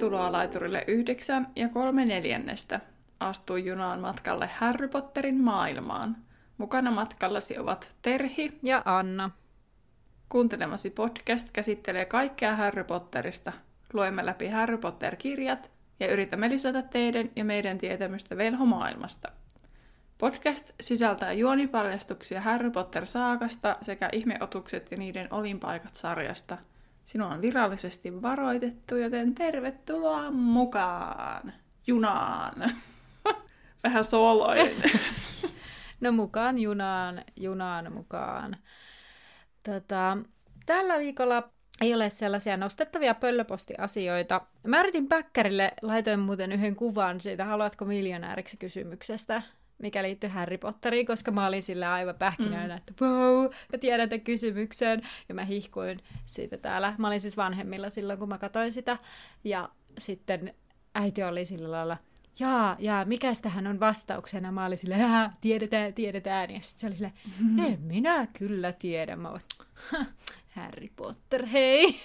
Tervetuloa laiturille 9 ja 3/4. Astuu junaan matkalle Harry Potterin maailmaan. Mukana matkallasi ovat Terhi ja Anna. Kuuntelemasi podcast käsittelee kaikkea Harry Potterista. Luemme läpi Harry Potter-kirjat ja yritämme lisätä teidän ja meidän tietämystä velhomaailmasta. Podcast sisältää juonipaljastuksia Harry Potter-saakasta sekä ihmeotukset ja niiden olinpaikat-sarjasta. Sinua on virallisesti varoitettu, joten tervetuloa mukaan! Junaan! Vähän soloin. No mukaan junaan mukaan. Tällä viikolla ei ole sellaisia nostettavia pöllöpostiasioita. Mä yritin päkkärille, laitoin muuten yhden kuvan siitä haluatko miljonääriksi -kysymyksestä, mikä liittyy Harry Potteriin, koska mä olin sillä aivan pähkinöinä, että wow, mä tiedän tämän kysymyksen. Ja mä hihkuin siitä täällä. Mä olin siis vanhemmilla silloin, kun mä katsoin sitä. Ja sitten äiti oli sillä lailla, jaa, mikäs tähän on vastauksena? Mä olin sillä, tiedetään. Ja sitten se oli sillä, en minä kyllä tiedä. Mä olin, Harry Potter, hei!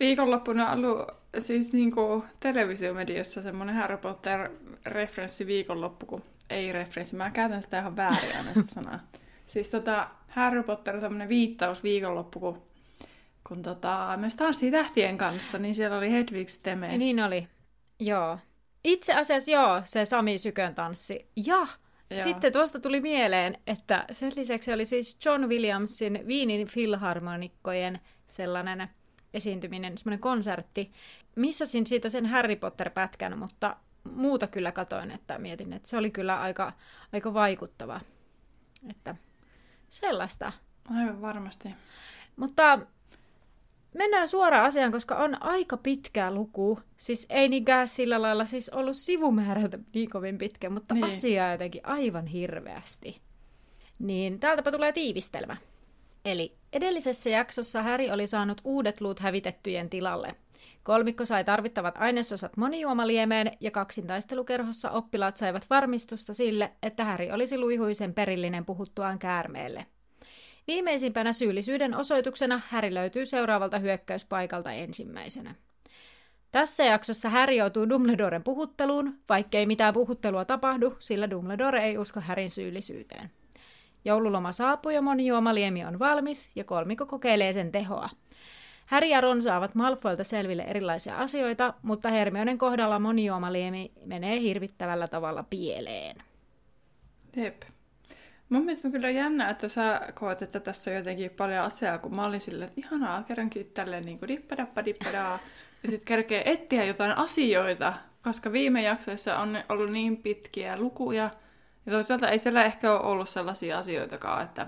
Viikonloppuna on ollut siis niinku televisiomediassa semmoinen Harry Potter-referenssi viikonloppu, kun ei referenssi. Mä käytän sitä ihan väärin aina sitä sanaa. Siis Harry Potter on tämmöinen viittaus viikonloppu, kun myös tanssii tähtien kanssa, niin siellä oli Hedwig Stemeen. Niin oli, joo. Itse asiassa joo, se Sami Sykön tanssi. Ja sitten tuosta tuli mieleen, että sen lisäksi oli siis John Williamsin Viinin filharmonikkojen sellainen esiintyminen, semmoinen konsertti. Missasin siitä sen Harry Potter-pätkän, mutta muuta kyllä katoin, että mietin, että se oli kyllä aika vaikuttava. Että sellaista. Aivan varmasti. Mutta mennään suoraan asiaan, koska on aika pitkä luku. Siis ei niinkään sillä lailla siis ollut sivumäärältä niin kovin pitkä, mutta niin. Asiaa jotenkin aivan hirveästi. Niin täältäpä tulee tiivistelmä. Eli edellisessä jaksossa Harry oli saanut uudet luut hävitettyjen tilalle. Kolmikko sai tarvittavat ainesosat monijuomaliemeen ja kaksintaistelukerhossa oppilaat saivat varmistusta sille, että Harry olisi luihuisen perillinen puhuttuaan käärmeelle. Viimeisimpänä syyllisyyden osoituksena Harry löytyy seuraavalta hyökkäyspaikalta ensimmäisenä. Tässä jaksossa Harry joutuu Dumbledoren puhutteluun, vaikkei mitään puhuttelua tapahdu, sillä Dumbledore ei usko Harryn syyllisyyteen. Joululoma saapuu ja monijuomaliemi on valmis ja kolmikko kokeilee sen tehoa. Harry ja Ron saavat Malfoylta selville erilaisia asioita, mutta Hermionen kohdalla monijuomaliemi menee hirvittävällä tavalla pieleen. Jep. Mun mielestä on kyllä jännä, että sä koet, että tässä on jotenkin paljon asiaa, kun mä olin silleen, että ihanaa, kerrankin tälleen niin kuin dippadappadippadaa, ja sit kerkee etsiä jotain asioita, koska viime jaksoissa on ollut niin pitkiä lukuja, ja toisaalta ei siellä ehkä ole ollut sellaisia asioitakaan, että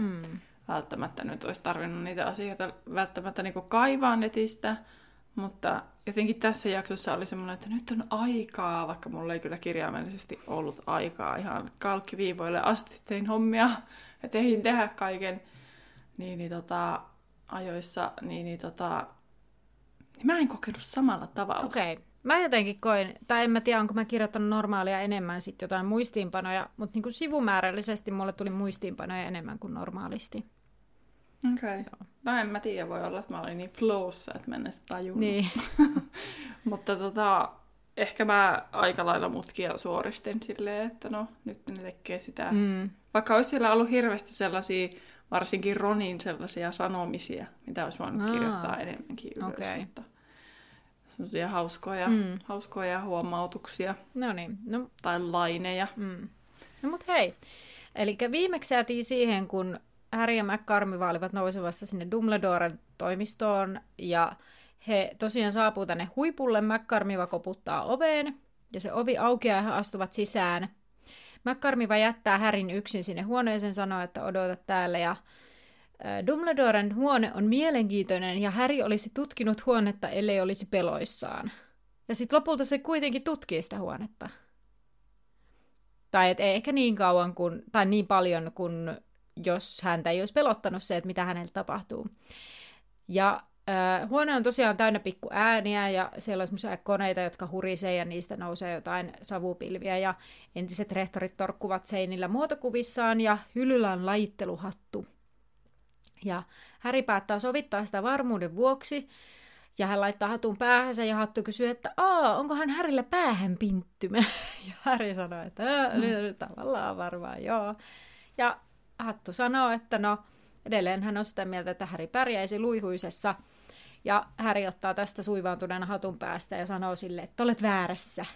välttämättä nyt olisi tarvinnut niitä asioita välttämättä niin kuin kaivaa netistä, mutta jotenkin tässä jaksossa oli semmoinen, että nyt on aikaa, vaikka mulla ei kyllä kirjaimellisesti ollut aikaa ihan kalkkiviivoille asti, tein hommia ja tein tehdä kaiken ajoissa, niin mä en kokenut samalla tavalla. Okei. Mä jotenkin koin, tai en mä tiedä, onko mä kirjoittanut normaalia enemmän sitten jotain muistiinpanoja, mutta niin kuin sivumäärällisesti mulle tuli muistiinpanoja enemmän kuin normaalisti. Okei. Okay. No en mä tiedä, voi olla, että mä olin niin flowssa, että mä en sitä tajunnut. Niin. Mutta ehkä mä aika lailla mutkia suoristin silleen, että no, nyt ne tekee sitä. Vaikka olisi siellä ollut hirveästi sellaisia, varsinkin Ronin sellaisia sanomisia, mitä olisi voinut kirjoittaa enemmänkin ylös. Okay. Mutta sellaisia hauskoja huomautuksia. Noniin. No. Tai laineja. No mut hei. Elikkä viimeksi jäätiin siihen, kun Harry ja McCormick olivat nousevassa sinne Dumbledoren toimistoon, ja he tosiaan saapuu tänne huipulle, McCormick koputtaa oveen, ja se ovi aukeaa ja he astuvat sisään. McCormick jättää Harryn yksin sinne huoneeseen, sanoo, että odota täällä, ja Dumbledoren huone on mielenkiintoinen, ja Harry olisi tutkinut huonetta, ellei olisi peloissaan. Ja sitten lopulta se kuitenkin tutkii sitä huonetta. Tai et ei ehkä niin kauan kuin, tai niin paljon kuin jos häntä ei olisi pelottanut se, että mitä hänelle tapahtuu. Ja huone on tosiaan täynnä pikku ääniä, ja siellä on semmoisia koneita, jotka hurisee, ja niistä nousee jotain savupilviä, ja entiset rehtorit torkkuvat seinillä muotokuvissaan, ja hyllyllä on lajitteluhattu. Ja Harry päättää sovittaa sitä varmuuden vuoksi, Ja hän laittaa hatun päähänsä ja hattu kysyy, että onkohan Harryllä päähänpinttymä? Ja Harry sanoo, että tavallaan varmaan joo. Ja hattu sanoo, että no edelleen hän on sitä mieltä, että Harry pärjäisi luihuisessa. Ja Harry ottaa tästä suivaantuneena hatun päästä ja sanoo sille, että olet väärässä.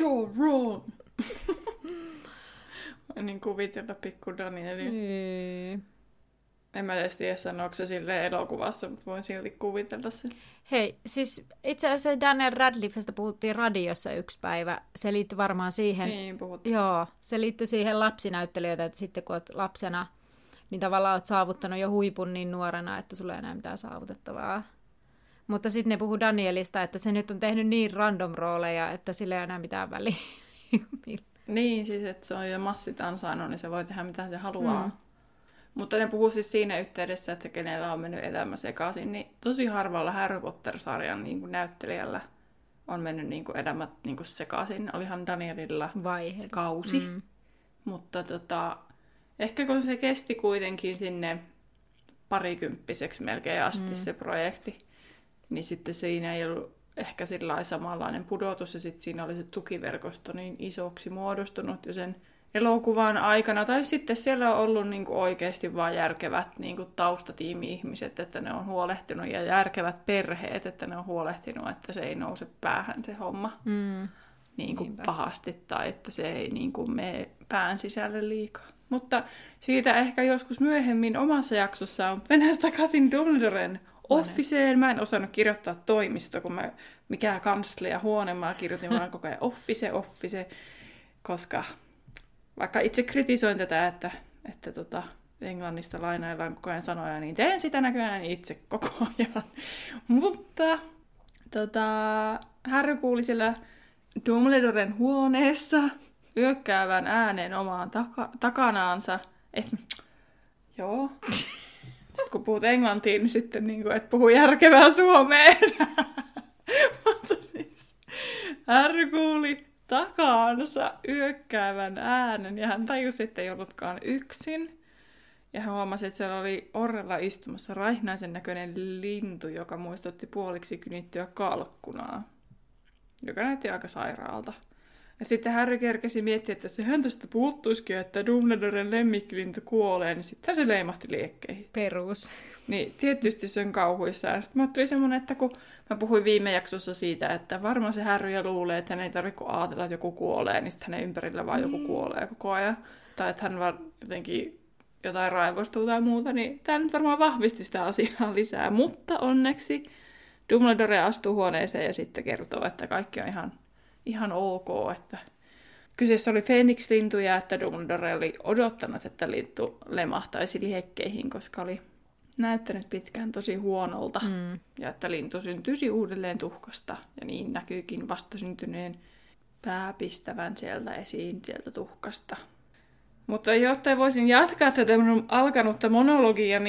You're wrong! Niin kuvitella pikku Danieli. Niin. En mä edes tiedä sanoa se silleen elokuvassa, mutta voin silti kuvitella sen. Hei, siis itse asiassa Daniel Radcliffestä puhuttiin radiossa yksi päivä. Se liittyi varmaan siihen. Niin, puhuttiin. Joo, se liittyi siihen lapsinäyttelijöitä, että sitten kun olet lapsena, niin tavallaan olet saavuttanut jo huipun niin nuorena, että sulla ei enää mitään saavutettavaa. Mutta sitten ne puhuu Danielista, että se nyt on tehnyt niin random rooleja, että sillä ei enää mitään väliä. Niin, siis että se on jo massit ansainnut, niin se voi tehdä mitä se haluaa. Mm. Mutta ne puhuu siis siinä yhteydessä, että kenellä on mennyt elämä sekaisin, niin tosi harvalla Harry Potter-sarjan niin kuin näyttelijällä on mennyt niin kuin elämät niin kuin sekaisin. Olihan Danielilla se kausi. Mm. Mutta ehkä kun se kesti kuitenkin sinne parikymppiseksi melkein asti se projekti, niin sitten siinä ei ollut ehkä samanlainen pudotus, ja sitten siinä oli se tukiverkosto niin isoksi muodostunut jo sen elokuvan aikana. Tai sitten siellä on ollut niinku oikeasti vain järkevät niinku taustatiimi-ihmiset, että ne on huolehtinut, ja järkevät perheet, että ne on huolehtinut, että se ei nouse päähän se homma niinku pahasti, tai että se ei niinku mene pään sisälle liikaa. Mutta siitä ehkä joskus myöhemmin omassa jaksossa on mennään takaisin Dumbledoren officeen. Mä en osannut kirjoittaa toimisto, kun mä mikään kanslia huone, mä kirjoitin vaan koko ajan office, koska vaikka itse kritisoin tätä, että englannista lainaillaan koko ajan sanoja, niin teen sitä näköjään itse koko ajan. Mutta Harry kuuli siellä Dumbledoren huoneessa yökkäävän äänen omaan takanaansa, että joo. Sitten kun puhut englantia, niin sitten niin et puhu järkevää suomea. Mutta siis Harry kuuli takaansa yökkäävän äänen, ja hän tajusi, että ei ollutkaan yksin. Ja hän huomasi, että siellä oli orrella istumassa raihnaisen näköinen lintu, joka muistutti puoliksi kynittyä kalkkunaa, joka näytti aika sairaalta. Ja sitten Harry kerkesi miettiä, että sehän tästä puuttuisikin, että Dumbledoren lemmikkilintu kuolee, niin sitten se leimahti liekkeihin. Perus. Niin, tietysti se on kauhuissaan. Sitten mä ajattelin semmoinen, että kun mä puhuin viime jaksossa siitä, että varmaan se Harryä luulee, että hän ei tarvitse ajatella, että joku kuolee, niin sitten hänen ympärillä vaan joku kuolee koko ajan. Tai että hän vaan jotenkin jotain raivostuu tai muuta, niin tämä nyt varmaan vahvisti sitä asiaa lisää. Mutta onneksi Dumbledore astuu huoneeseen ja sitten kertoo, että kaikki on ihan ok, että kyseessä oli Fenix-lintu, ja että Dumbledore oli odottanut, että lintu lemahtaisi liekkeihin, koska oli näyttänyt pitkään tosi huonolta, ja että lintu syntyisi uudelleen tuhkasta, ja niin näkyykin vastasyntyneen pääpistävän sieltä esiin sieltä tuhkasta. Mutta jotta voisin jatkaa tätä minun alkanutta monologia,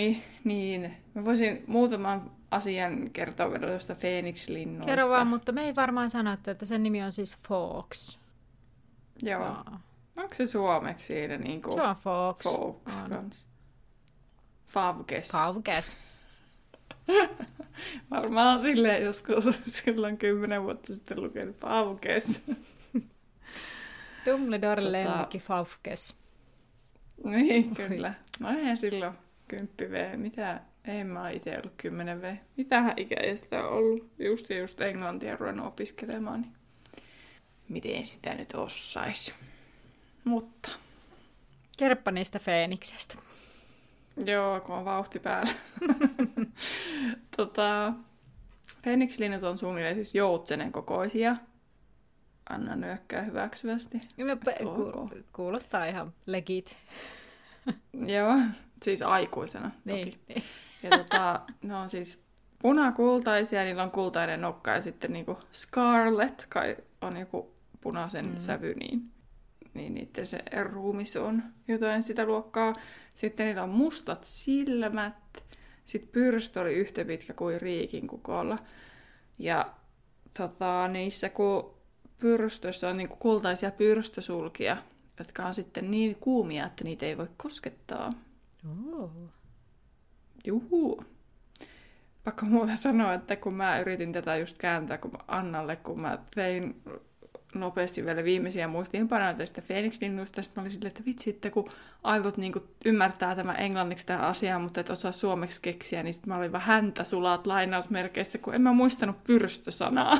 niin mä voisin muutaman asian kertoa vielä tuosta Fenix-linnuista. Kerro vaan, mutta me ei varmaan sanottu, että sen nimi on siis Fawkes. Joo. No. Onko se suomeksi siinä? Niin kuin se on Fawkes. Fawkes. Varmaan silleen joskus silloin 10 vuotta sitten lukenut Fawkes. Dumbledore lemmikki Fawkes. Niin, kyllä. No eihän silloin 10V. Mitä? En mä itse ollut 10V. Mitähän ikäistä on ollut? Just englantia ruvennut opiskelemaan. Niin miten sitä nyt osaisi? Mutta kerppa niistä Feeniksestä. Joo, kun on vauhti päällä. Feenikslinnut on suunnilleen siis joutsenen kokoisia. Anna nyökkää hyväksyvästi. No, kuulostaa ihan legit. Joo, siis aikuisena toki. Niin. Ja ne on siis punakultaisia, niillä on kultainen nokka, ja sitten niinku scarlet kai on joku punaisen sävy, niin niiden se ruumis on jotain sitä luokkaa. Sitten niillä on mustat silmät, sitten pyrstö oli yhtä pitkä kuin riikin kukolla. Ja niissä kun pyrstössä on niinku kultaisia pyrstösulkia, jotka on sitten niin kuumia, että niitä ei voi koskettaa. Juhu. Pakko muuta sanoa, että kun mä yritin tätä just kääntää kun Annalle, kun mä tein nopeasti vielä viimeisiä muistiinpanoja tästä Phoenix-linnuista, sitten mä olin silleen, että vitsi, että kun aivot niin kun ymmärtää tämä englanniksi tämä asia, mutta et osaa suomeksi keksiä, niin sitten mä olin vaan häntä sulat lainausmerkeissä, kun en mä muistanut pyrstösanaa.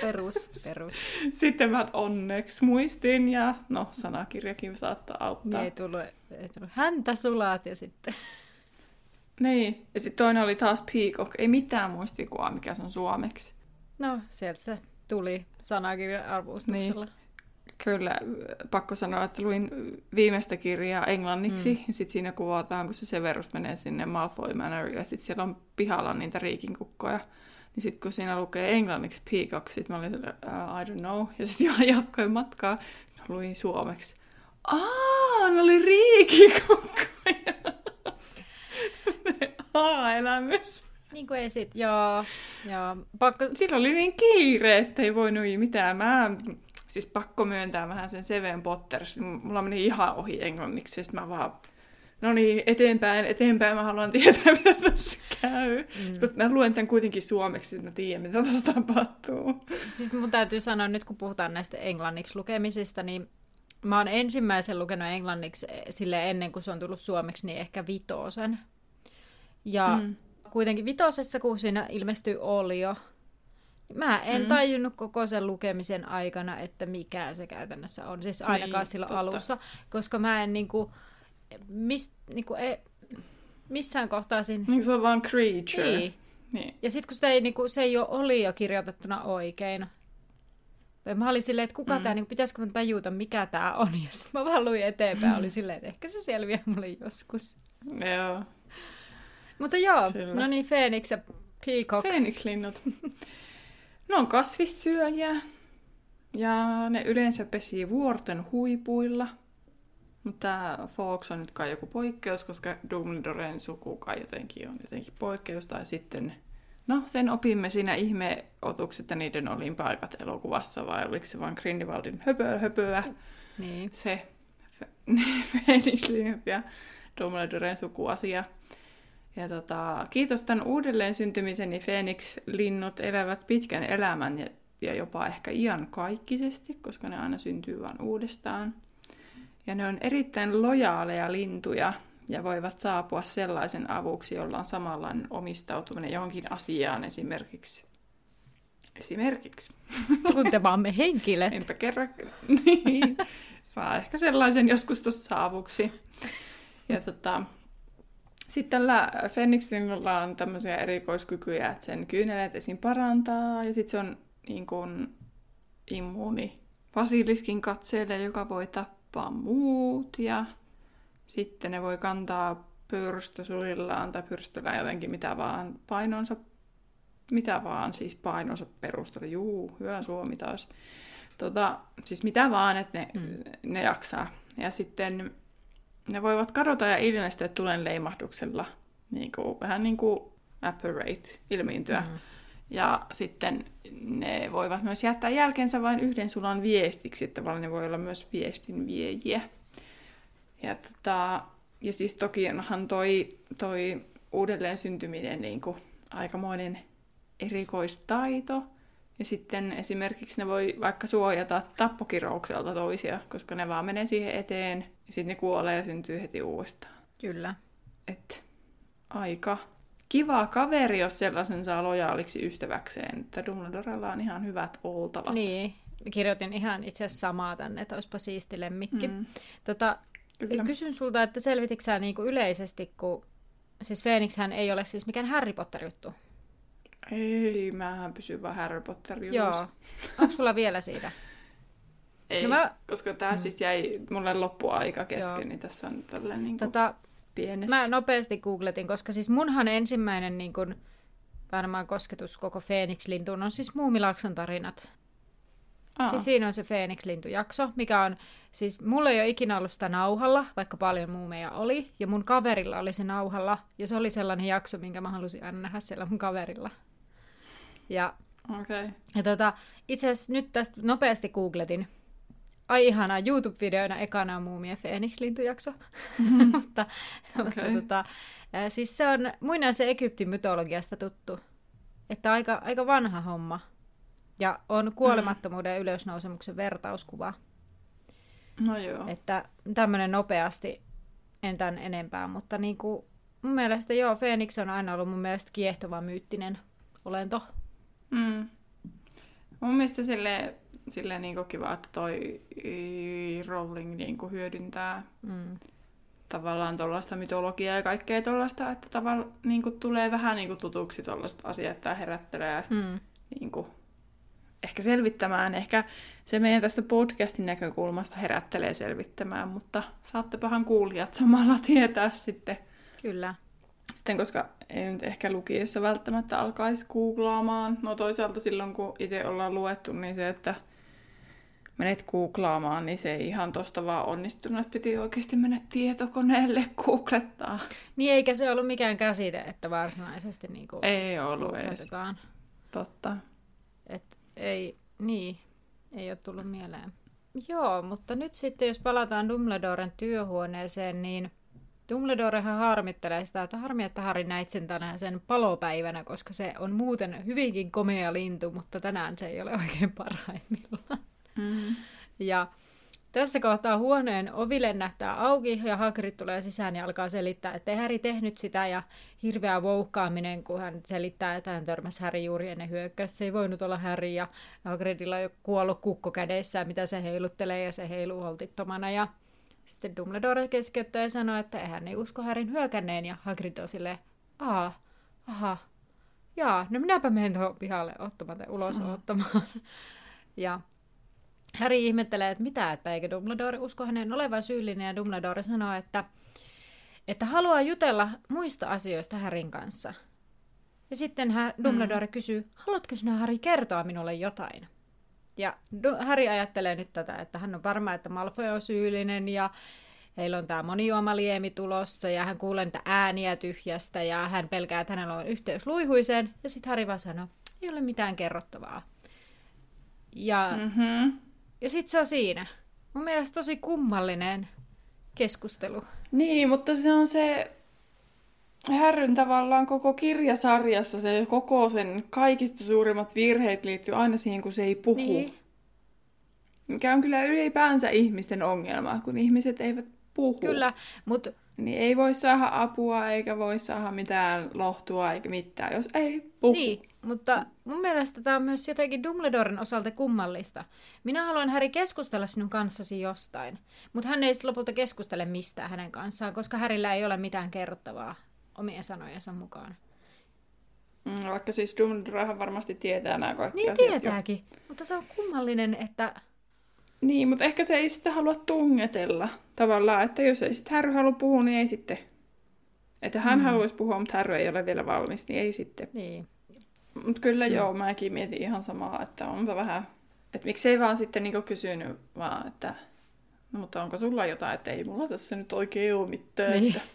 Perus. Sitten mä onneksi muistin ja no, sanakirjakin saattaa auttaa. Ei tullut häntä sulaat ja sitten... Niin, ja sitten toinen oli taas peacock. Ei mitään muistikuvaa, mikä se on suomeksi. No, sieltä se tuli sanakirjan arvostuksella. Niin. Kyllä, pakko sanoa, että luin viimeistä kirjaa englanniksi. Ja sitten siinä kuvataan, kun se Severus menee sinne Malfoy Manorille, ja sitten siellä on pihalla niitä riikinkukkoja. Niin sitten kun siinä lukee englanniksi peacock, sitten mä olin I don't know, ja sitten jatkoin matkaa. Sitten luin suomeksi. Ne oli riikinkukkoja! Elämys. Niin kuin esit, joo. Pakko... Silloin oli niin kiire, ettei voinut mitään. Mä siis pakko myöntää vähän sen Seven Potters. Mulla meni ihan ohi englanniksi, ja sitten mä vaan, no niin, eteenpäin, mä haluan tietää, mitä tässä käy. Mm. Mä luen tämän kuitenkin suomeksi, että mä tiedän, mitä tässä tapahtuu. Siis mun täytyy sanoa, nyt kun puhutaan näistä englanniksi lukemisista, niin mä oon ensimmäisen lukenut englanniksi sille ennen kuin se on tullut suomeksi, niin ehkä vitosen. Ja kuitenkin vitosessa, kun siinä ilmestyy olio, mä en tajunnut koko sen lukemisen aikana, että mikä se käytännössä on. Siis ainakaan niin, silloin alussa, koska mä en missään kohtaa siinä... Niin se on vaan creature. Niin. Ja sit kun sitä ei, se ei ole olio kirjoitettuna oikein. Mä olin silleen, että kuka tää, pitäisikö mä tajuta, mikä tää on. Ja sit mä vaan luin eteenpäin, oli silleen, että ehkä se selviää mulle joskus. Joo. Mutta joo, kyllä. No niin, Phoenix ja Peacock. Phoenix-linnut. Ne on kasvissyöjiä ja ne yleensä pesii vuorten huipuilla. Mutta Fawkes on nyt kai joku poikkeus, koska Dumbledoren suku kai on jotenkin poikkeus. Tai sitten, no sen opimme siinä ihmeotukset ja niiden olinpaikat elokuvassa, vai oliko se vaan Grindelwaldin höpöä? Niin. Se Phoenix-linnut ja Dumbledoren sukuasia. Ja kiitos tämän uudelleen syntymiseni Phoenix-linnut elävät pitkän elämän ja jopa ehkä iankaikkisesti, koska ne aina syntyy vain uudestaan. Ja ne on erittäin lojaaleja lintuja ja voivat saapua sellaisen avuksi, jolla on samanlainen omistautuminen johonkin asiaan esimerkiksi. Tuntevaamme henkilöt. Enpä kerran. Niin. Saa ehkä sellaisen joskus tuossa avuksi. Ja Sitten tällä Phoenix-linnulla on tämmöisiä erikoiskykyjä, että sen kyyneleet esiin parantaa, ja sitten se on niin kuin immuuni basiliskin katseelle, joka voi tappaa muut, ja sitten ne voi kantaa pyrstösulillaan tai pyrstöllä jotenkin mitä vaan siis painonsa perusteella. Juu, hyvä suomi taas. Siis mitä vaan, että ne jaksaa. Ja sitten... Ne voivat kadota ja ilmestyä tulen leimahduksella, vähän niin kuin apparate, ilmiintyä. Mm. Ja sitten ne voivat myös jättää jälkeensä vain yhden sulan viestiksi, että tavallaan ne voi olla myös viestinviejiä. Ja siis toki onhan toi uudelleen syntyminen niin kuin aikamoinen erikoistaito. Ja sitten esimerkiksi ne voi vaikka suojata tappokiroukselta toisia, koska ne vaan menee siihen eteen ja sitten ne kuolee ja syntyy heti uudestaan. Kyllä. Et aika kiva kaveri, jos sellaisen saa lojaaliksi ystäväkseen, että Dumbledorella on ihan hyvät oltavat. Niin, kirjoitin ihan itse asiassa samaa tänne, että olisipa siisti lemmikki. Kysyn sulta, että selvititkö sä niinku yleisesti, kun siis Phoenixhän ei ole siis mikään Harry Potter-juttu? Ei, mähän pysyn vaan Harry Potter-jutussa. Joo. Onko sulla vielä siitä? Ei, no koska tämä siis jäi mulle loppuaika kesken, niin tässä on tällainen pienesti. Mä nopeasti googletin, koska siis munhan ensimmäinen varmaan kosketus koko Phoenix-lintuun on siis Muumilaakson tarinat. Siis siinä on se Phoenix-lintujakso, mikä on, siis mulla ei ole ikinä ollut sitä nauhalla, vaikka paljon muumeja oli, ja mun kaverilla oli se nauhalla, ja se oli sellainen jakso, minkä mä halusin aina nähdä siellä mun kaverilla. Okay. Ja itse asiassa nyt tästä nopeasti googletin. Ai ihanaa, YouTube-videoina ekana on Muumien Phoenix-lintujakso. Mutta Siis se on muinaisen Egyptin mytologiasta tuttu, että aika vanha homma ja on kuolemattomuuden ja ylösnousemuksen vertauskuva. No joo. Että tämmöinen nopeasti, en tämän enempää, mutta niin kuin mun mielestä joo, Feeniksi on aina ollut mun mielestä kiehtova myyttinen olento. Mm. Mun mielestä silleen niin kuin kiva, että toi Rowling niin kuin hyödyntää tavallaan tuollaista mytologiaa ja kaikkea tuollaista, että niin kuin tulee vähän niin kuin tutuksi tuollaista asiaa, että herättelee niin kuin ehkä selvittämään. Ehkä se meidän tästä podcastin näkökulmasta herättelee selvittämään, mutta saattepahan kuulijat samalla tietää sitten. Kyllä. Sitten, koska ei nyt ehkä lukiessa välttämättä alkaisi googlaamaan. No toisaalta silloin, kun itse ollaan luettu, niin se, että menet googlaamaan, niin se ei ihan tosta vaan onnistunut, että piti oikeasti mennä tietokoneelle googlettaa. Niin eikä se ollut mikään käsite, että varsinaisesti niin kuin ei ollut edes. Totta. Että ei, niin, ei ole tullut mieleen. Joo, mutta nyt sitten jos palataan Dumbledoren työhuoneeseen, niin Dumbledorehan harmittelee sitä, että harmi, että Harry näit sen tänään sen palopäivänä, koska se on muuten hyvinkin komea lintu, mutta tänään se ei ole oikein parhaimmillaan. Mm. Ja tässä kohtaa huoneen oville nähtää auki ja Hagrid tulee sisään ja alkaa selittää, ettei Harry tehnyt sitä ja hirveä vouhkaaminen, kun hän selittää, että hän törmäsi Harry juuri ennen hyökkäystä. Se ei voinut olla Harry ja Hagridilla on jo kuollut kukko kädessään, mitä se heiluttelee ja se heiluu holtittomana ja sitten Dumbledore keskeyttää ja sanoo, että eihän ei usko Harryn hyökänneen, ja Hagrid on silleen, no minäpä menen tuohon pihalle ottamatta ulos ottamaan. Ja Harry ihmettelee, että mitä, että eikö Dumbledore usko hänen olevan syyllinen, ja Dumbledore sanoo, että haluaa jutella muista asioista Harryn kanssa. Ja sitten Dumbledore kysyy, haluatko sinä Harry kertoa minulle jotain? Ja Harry ajattelee nyt tätä, että hän on varma, että Malfoy on syyllinen ja heillä on tämä monijuomaliemi tulossa ja hän kuulee niitä ääniä tyhjästä ja hän pelkää, että hänellä on yhteys luihuiseen. Ja sitten Harry vaan sanoo, ei ole mitään kerrottavaa. Ja sitten se on siinä. Mun mielestä tosi kummallinen keskustelu. Niin, mutta se on se Härryn tavallaan koko kirjasarjassa, se koko sen kaikista suurimmat virheet liittyy aina siihen, kun se ei puhu. Niin. Mikä on kyllä ylipäänsä ihmisten ongelma, kun ihmiset eivät puhu. Kyllä, mutta niin ei voi saada apua, eikä voi saada mitään lohtua, eikä mitään, jos ei puhu. Niin, mutta mun mielestä tämä on myös jotenkin Dumbledoren osalta kummallista. Minä haluan, Harry, keskustella sinun kanssasi jostain, mutta hän ei sitten lopulta keskustele mistään hänen kanssaan, koska Harryllä ei ole mitään kerrottavaa omien sanojensa mukaan. Vaikka siis Dumbledorehan varmasti tietää nämä kaikki asiat. Niin tietääkin, mutta se on kummallinen, että niin, mutta ehkä se ei sitä halua tungetella tavallaan, että jos ei sitten Harry halua puhua, niin ei sitten. Että hän haluaisi puhua, mutta Harry ei ole vielä valmis, niin ei sitten. Niin. Mutta kyllä joo, mäkin mietin ihan samaa, että onpa vähän, että miksei vaan sitten niinku kysynyt vaan, että no, mutta onko sulla jotain, että ei mulla tässä nyt oikein ole mitään, niin. Että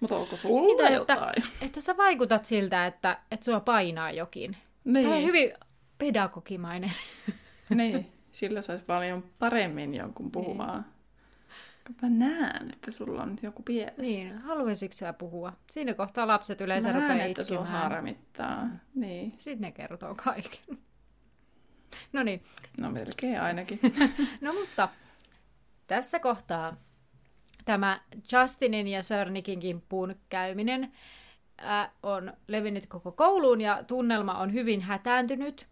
mutta onko sulla jotain? Että sä vaikutat siltä, että sua painaa jokin. Niin. Tämä on hyvin pedagogimainen. Niin, sillä saisi paljon paremmin jonkun puhumaan. Niin. Mä näen, että sulla on joku pielessä. Niin, haluaisitko sä puhua? Siinä kohtaa lapset yleensä rupeaa itkemään. Mä näen, että sua harmittaa. Niin. Sitten ne kertoo kaiken. No niin. No melkein ainakin. No mutta tässä kohtaa tämä Justinin ja Sir Nickin kimppuun käyminen on levinnyt koko kouluun ja tunnelma on hyvin hätääntynyt.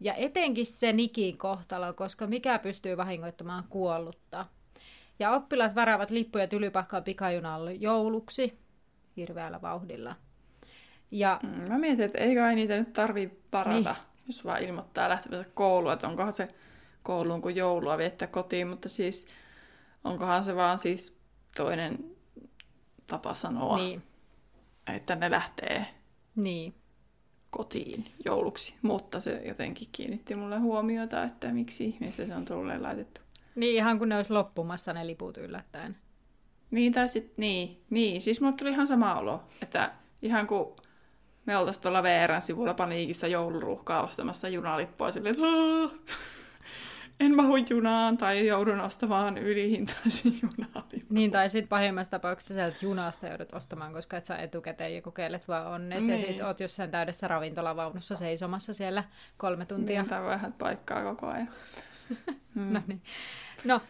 Ja etenkin se Nickin kohtalo, koska mikä pystyy vahingoittamaan kuollutta. Ja oppilaat varaavat lippuja Tylypahkan pikajunalle jouluksi hirveällä vauhdilla. Ja mä mietin, että ei kai niitä nyt tarvitse varata, niin. Jos vaan ilmoittaa lähtevänsä kouluun, että onkohan se kouluun kuin joulua viettää kotiin, mutta siis onkohan se vaan siis toinen tapa sanoa, niin. Että ne lähtee niin. Kotiin jouluksi. Mutta se jotenkin kiinnitti mulle huomiota, että miksi ihmeessä se on tulleen laitettu. Niin, ihan kun ne olisi loppumassa ne liput yllättäen. Niin, tai sitten niin. Siis mulle tuli ihan sama olo, että ihan kun me oltaisiin tuolla VR:n sivulla paniikissa jouluruuhkaa ostamassa junalippua silleen, en mahu junaan tai joudun ostamaan ylihintaisen junalipun. Niin, tai sitten pahimmassa tapauksessa sieltä junasta joudut ostamaan, koska et saa etukäteen ja kokeilet vaan onnesi. Niin. Ja sitten oot jossain täydessä ravintolavaunussa seisomassa siellä 3 tuntia. Niin, tai vähän paikkaa koko ajan. No niin. No,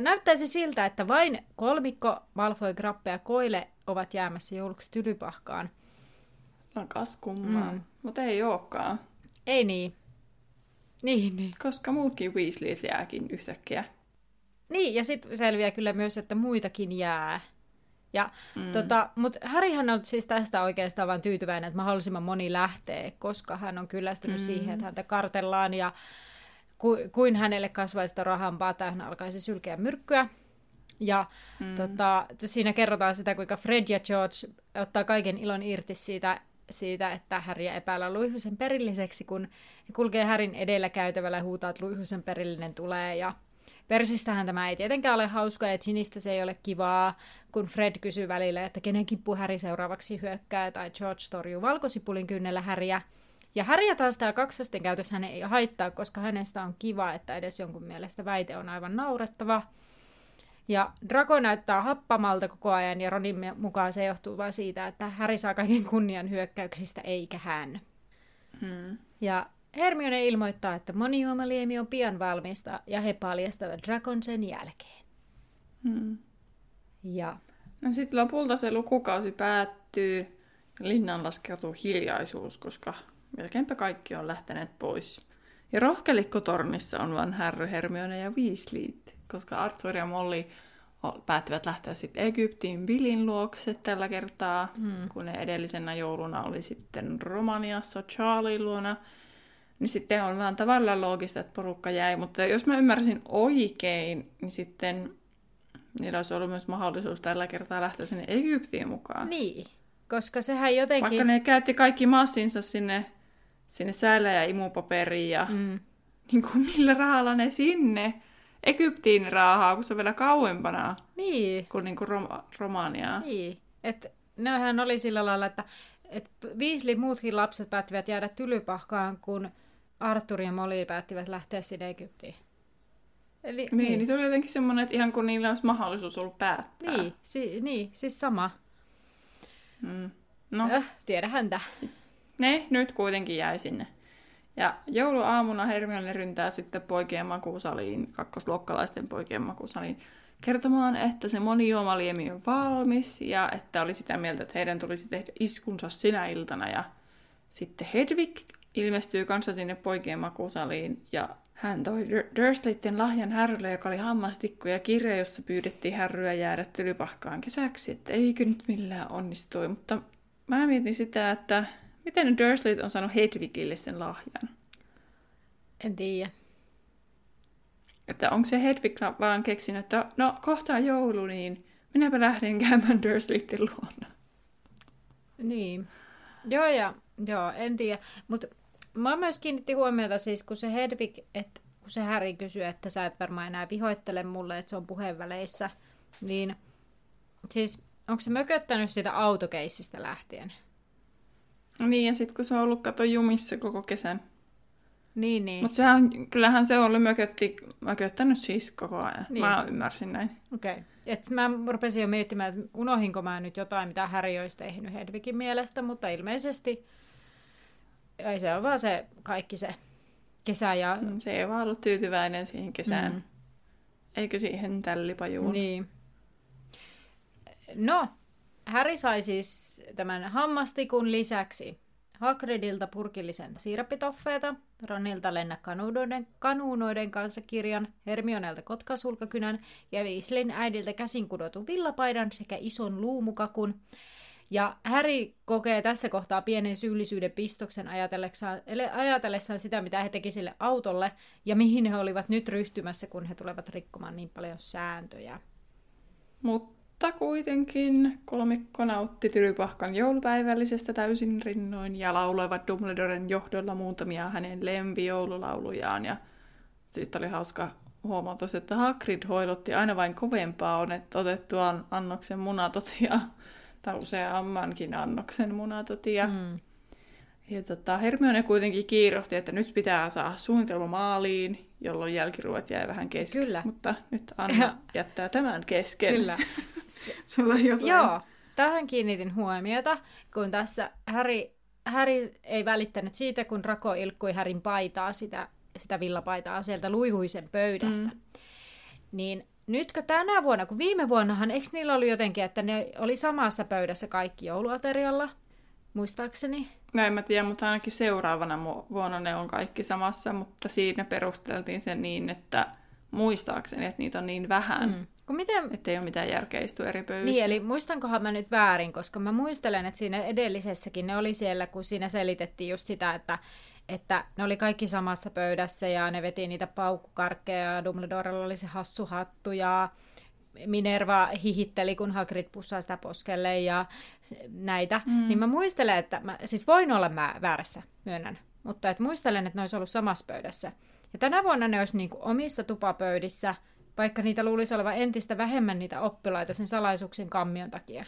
näyttäisi siltä, että vain kolmikko Malfoy, Grappe ja Goyle ovat jäämässä jouluksi Tylypahkaan. No kas kummaa. Mutta ei olekaan. Ei niin. Niin. Koska muutkin Weasleyt jääkin yhtäkkiä. Niin, ja sitten selviää kyllä myös, että muitakin jää. Mutta Harryhän on siis tästä oikeastaan vaan tyytyväinen, että mahdollisimman moni lähtee, koska hän on kyllästynyt siihen, että häntä kartellaan ja kuin hänelle kasvaisi sitä rahanpaata, hän alkaisi sylkeä myrkkyä. Ja siinä kerrotaan sitä, kuinka Fred ja George ottaa kaiken ilon irti siitä, että Harryä epäillään Luihusen perilliseksi, kun he kulkee Harryn edellä käytävällä ja huutaa, että Luihusen perillinen tulee. Ja Persistähän tämä ei tietenkään ole hauskaa, ja Ginistä se ei ole kivaa, kun Fred kysyy välillä, että kenen kippu Harry seuraavaksi hyökkää, tai George torjuu valkosipulin kynnellä Harryä. Ja Harryä taas tämä kaksosten käytös hän ei haittaa, koska hänestä on kiva, että edes jonkun mielestä väite on aivan naurettava. Ja Draco näyttää happamalta koko ajan, ja Ronin mukaan se johtuu vain siitä, että Harry saa kaiken kunnian hyökkäyksistä, eikä hän. Ja Hermione ilmoittaa, että monijuomaliemi on pian valmista, ja he paljastavat Dracon sen jälkeen. Ja. No sitten lopulta se lukukausi päättyy, ja linnan laskeutuu hiljaisuus, koska melkeinpä kaikki on lähteneet pois. Ja rohkelikkotornissa on vain Harry, Hermione ja Weasleyt, koska Arthur ja Molly päättivät lähteä sitten Egyptiin Billin luokse tällä kertaa, kun ne edellisenä jouluna oli sitten Romaniassa Charlien luona. Niin sitten on vähän tavallaan loogista, että porukka jäi, mutta jos mä ymmärsin oikein, niin sitten niillä olisi ollut myös mahdollisuus tällä kertaa lähteä sinne Egyptiin mukaan. Niin, koska sehän jotenkin... Vaikka ne käytti kaikki massinsa sinne säilä- ja imupaperiin ja niin kuin millä rahalla ne sinne... Egyptiin raahaa, kun se on vielä kauempana kuin niinku Romaniaa. Niin, että nehän oli sillä lailla, että Weasley muutkin lapset päättivät jäädä Tylypahkaan, kun Arthur ja Molly päättivät lähteä sinne Egyptiin. Eli, niin tuli jotenkin semmoinen, että ihan kun niillä olisi mahdollisuus ollut päättää. Niin, siis sama. No. Tiedä häntä. Ne nyt kuitenkin jäi sinne. Ja jouluaamuna Hermione ryntää sitten poikien makuusaliin, kakkosluokkalaisten poikien makuusaliin, kertomaan, että se monijuomaliemi on valmis ja että oli sitä mieltä, että heidän tulisi tehdä iskunsa sinä iltana. Ja sitten Hedwig ilmestyy kanssa sinne poikien makuusaliin ja hän toi Dursleyten lahjan Harrylle, joka oli hammastikku ja kirja, jossa pyydettiin Harryä jäädä Tylypahkaan kesäksi, että eikö nyt millään onnistui. Mutta mä mietin sitä, että... Miten Dursley on saanut Hedwigille sen lahjan? En tiedä. Että onko se Hedwig vaan keksinyt, että no kohta on joulu, niin minäpä lähden käymään Dursleyten luona. Niin. Joo, en tiedä. Mutta mä myös kiinnitti huomiota siis, kun se Hedwig, että kun se Harry kysyy, että sä et varmaan enää vihoittele mulle, että se on puheenväleissä, niin siis onko se mököttänyt siitä autokeissistä lähtien? Niin, ja sitten kun se on ollut kato jumissa koko kesän. Niin. Mutta kyllähän se on ollut mököttänyt siis koko ajan. Niin. Mä ymmärsin näin. Okei. Et mä rupesin jo miettimään, että unohinko mä nyt jotain, mitä Harry olisi tehnyt Hedwigin mielestä, mutta ilmeisesti ei se ole vaan se kaikki se kesä. Ja... Se ei vaan ollut tyytyväinen siihen kesään. Eikö siihen tällipajuun. Niin. No... Harry sai siis tämän hammastikun lisäksi Hagridilta purkillisen siirappitoffeita, Ronilta kanuunoiden kanssa kirjan, Hermionelta kotkasulkakynän ja Weasleyn äidiltä käsin kudotun villapaidan sekä ison luumukakun. Ja Harry kokee tässä kohtaa pienen syyllisyyden pistoksen ajatellessaan sitä, mitä he teki sille autolle ja mihin he olivat nyt ryhtymässä, kun he tulevat rikkomaan niin paljon sääntöjä. Mutta kuitenkin kolmikko nautti Tylypahkan joulupäivällisestä täysin rinnoin ja lauloivat Dumbledoren johdolla muutamia hänen lempijoululaulujaan. Ja siitä oli hauska huomata, että Hagrid hoidotti aina vain kovempaa otettuaan annoksen munatotia, tai useammankin annoksen munatotia. Ja Hermione kuitenkin kiirohti, että nyt pitää saada suunnitelma maaliin, jolloin jälkiruot jäi vähän kesken. Kyllä. Mutta nyt Anna jättää tämän kesken. Kyllä. Sulla on jotain. Joo, tähän kiinnitin huomiota, kun tässä Harry ei välittänyt siitä, kun Draco ilkkui Harryn paitaa, sitä villapaitaa sieltä luihuisen pöydästä. Mm. Niin nytkö tänä vuonna, kun viime vuonnahan, eikö niillä ollut jotenkin, että ne oli samassa pöydässä kaikki jouluaterialla? Muistaakseni? No en mä tiedä, mutta ainakin seuraavana vuonna ne on kaikki samassa, mutta siinä perusteltiin sen niin, että muistaakseni, että niitä on niin vähän, ettei ole mitään järkeä istua eri pöydissä. Niin, eli muistankohan mä nyt väärin, koska mä muistelen, että siinä edellisessäkin ne oli siellä, kun siinä selitettiin just sitä, että ne oli kaikki samassa pöydässä ja ne veti niitä paukkukarkkeja ja Dumbledorella oli se hassuhattu ja Minerva hihitteli, kun Hagrid pussaa sitä poskelle ja näitä. Mm. Niin mä muistelen, että siis voin olla mä väärässä, myönnän, mutta et muistelen, että ne olisi ollut samassa pöydässä. Ja tänä vuonna ne olisi niin kuin omissa tupapöydissä, vaikka niitä luulisi olevan entistä vähemmän niitä oppilaita sen salaisuuksien kammion takia.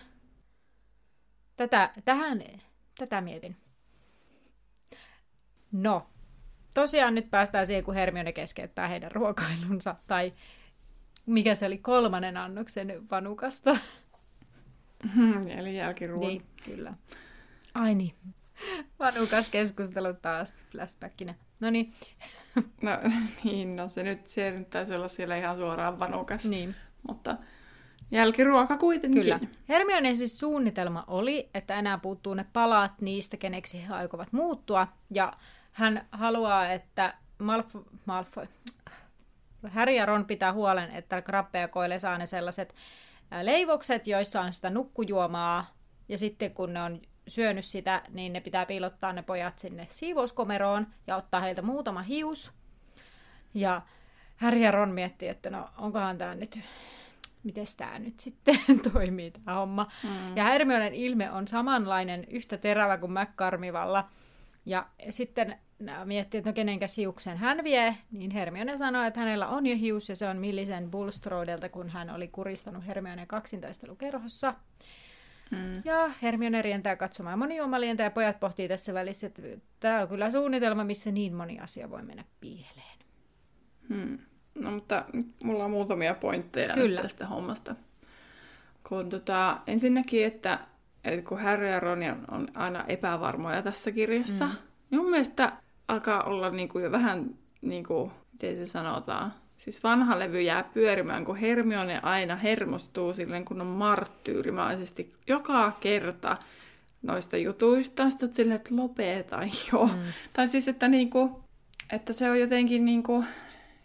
Tätä mietin. No, tosiaan nyt päästään siihen, kun Hermione keskeyttää heidän ruokailunsa, tai mikä se oli, 3. annoksen vanukasta. Eli jälkiruoan. Niin, kyllä. Ai niin. Vanukas keskustelu taas flashbackinä. Noniin. No niin, se nyt taisi olla siellä ihan suoraan vanukas. Niin. Mutta jälkiruoka kuitenkin. Kyllä. Hermionen siis suunnitelma oli, että enää puuttuu ne palat niistä, keneksi he aikovat muuttua. Ja hän haluaa, että Harry ja Ron pitää huolen, että Crabbe ja Goyle saa ne sellaiset leivokset, joissa on sitä nukkujuomaa. Ja sitten kun ne on syönyt sitä, niin ne pitää piilottaa ne pojat sinne siivouskomeroon ja ottaa heiltä muutama hius. Ja Harry ja Ron miettii, että no onkohan tämä nyt, mites tämä nyt sitten toimii tämä homma. Mm. Ja Hermionen ilme on samanlainen, yhtä terävä kuin McCarmivalla. Ja sitten miettii, että no kenenkäs hiuksen hän vie, niin Hermione sanoo, että hänellä on jo hius ja se on Millicent Bulstrodelta, kun hän oli kuristanut Hermionen kaksintaistelukerhossa. Mm. Ja Hermione rientää katsomaan monijuomalientä ja pojat pohtii tässä välissä, että tämä on kyllä suunnitelma, missä niin moni asia voi mennä pieleen. Hmm. No mutta mulla on muutamia pointteja tästä hommasta. Kun ensinnäkin, että kun Harry ja Ron on aina epävarmoja tässä kirjassa, niin mun mielestä alkaa olla niinku jo vähän, niinku, miten se sanotaan, siis vanha levy jää pyörimään, kun Hermione aina hermostuu silleen, kun on marttyyrimaisesti joka kerta noista jutuista, sitten silleen, että lopeta jo. Mm. Tai siis, että se on jotenkin niinku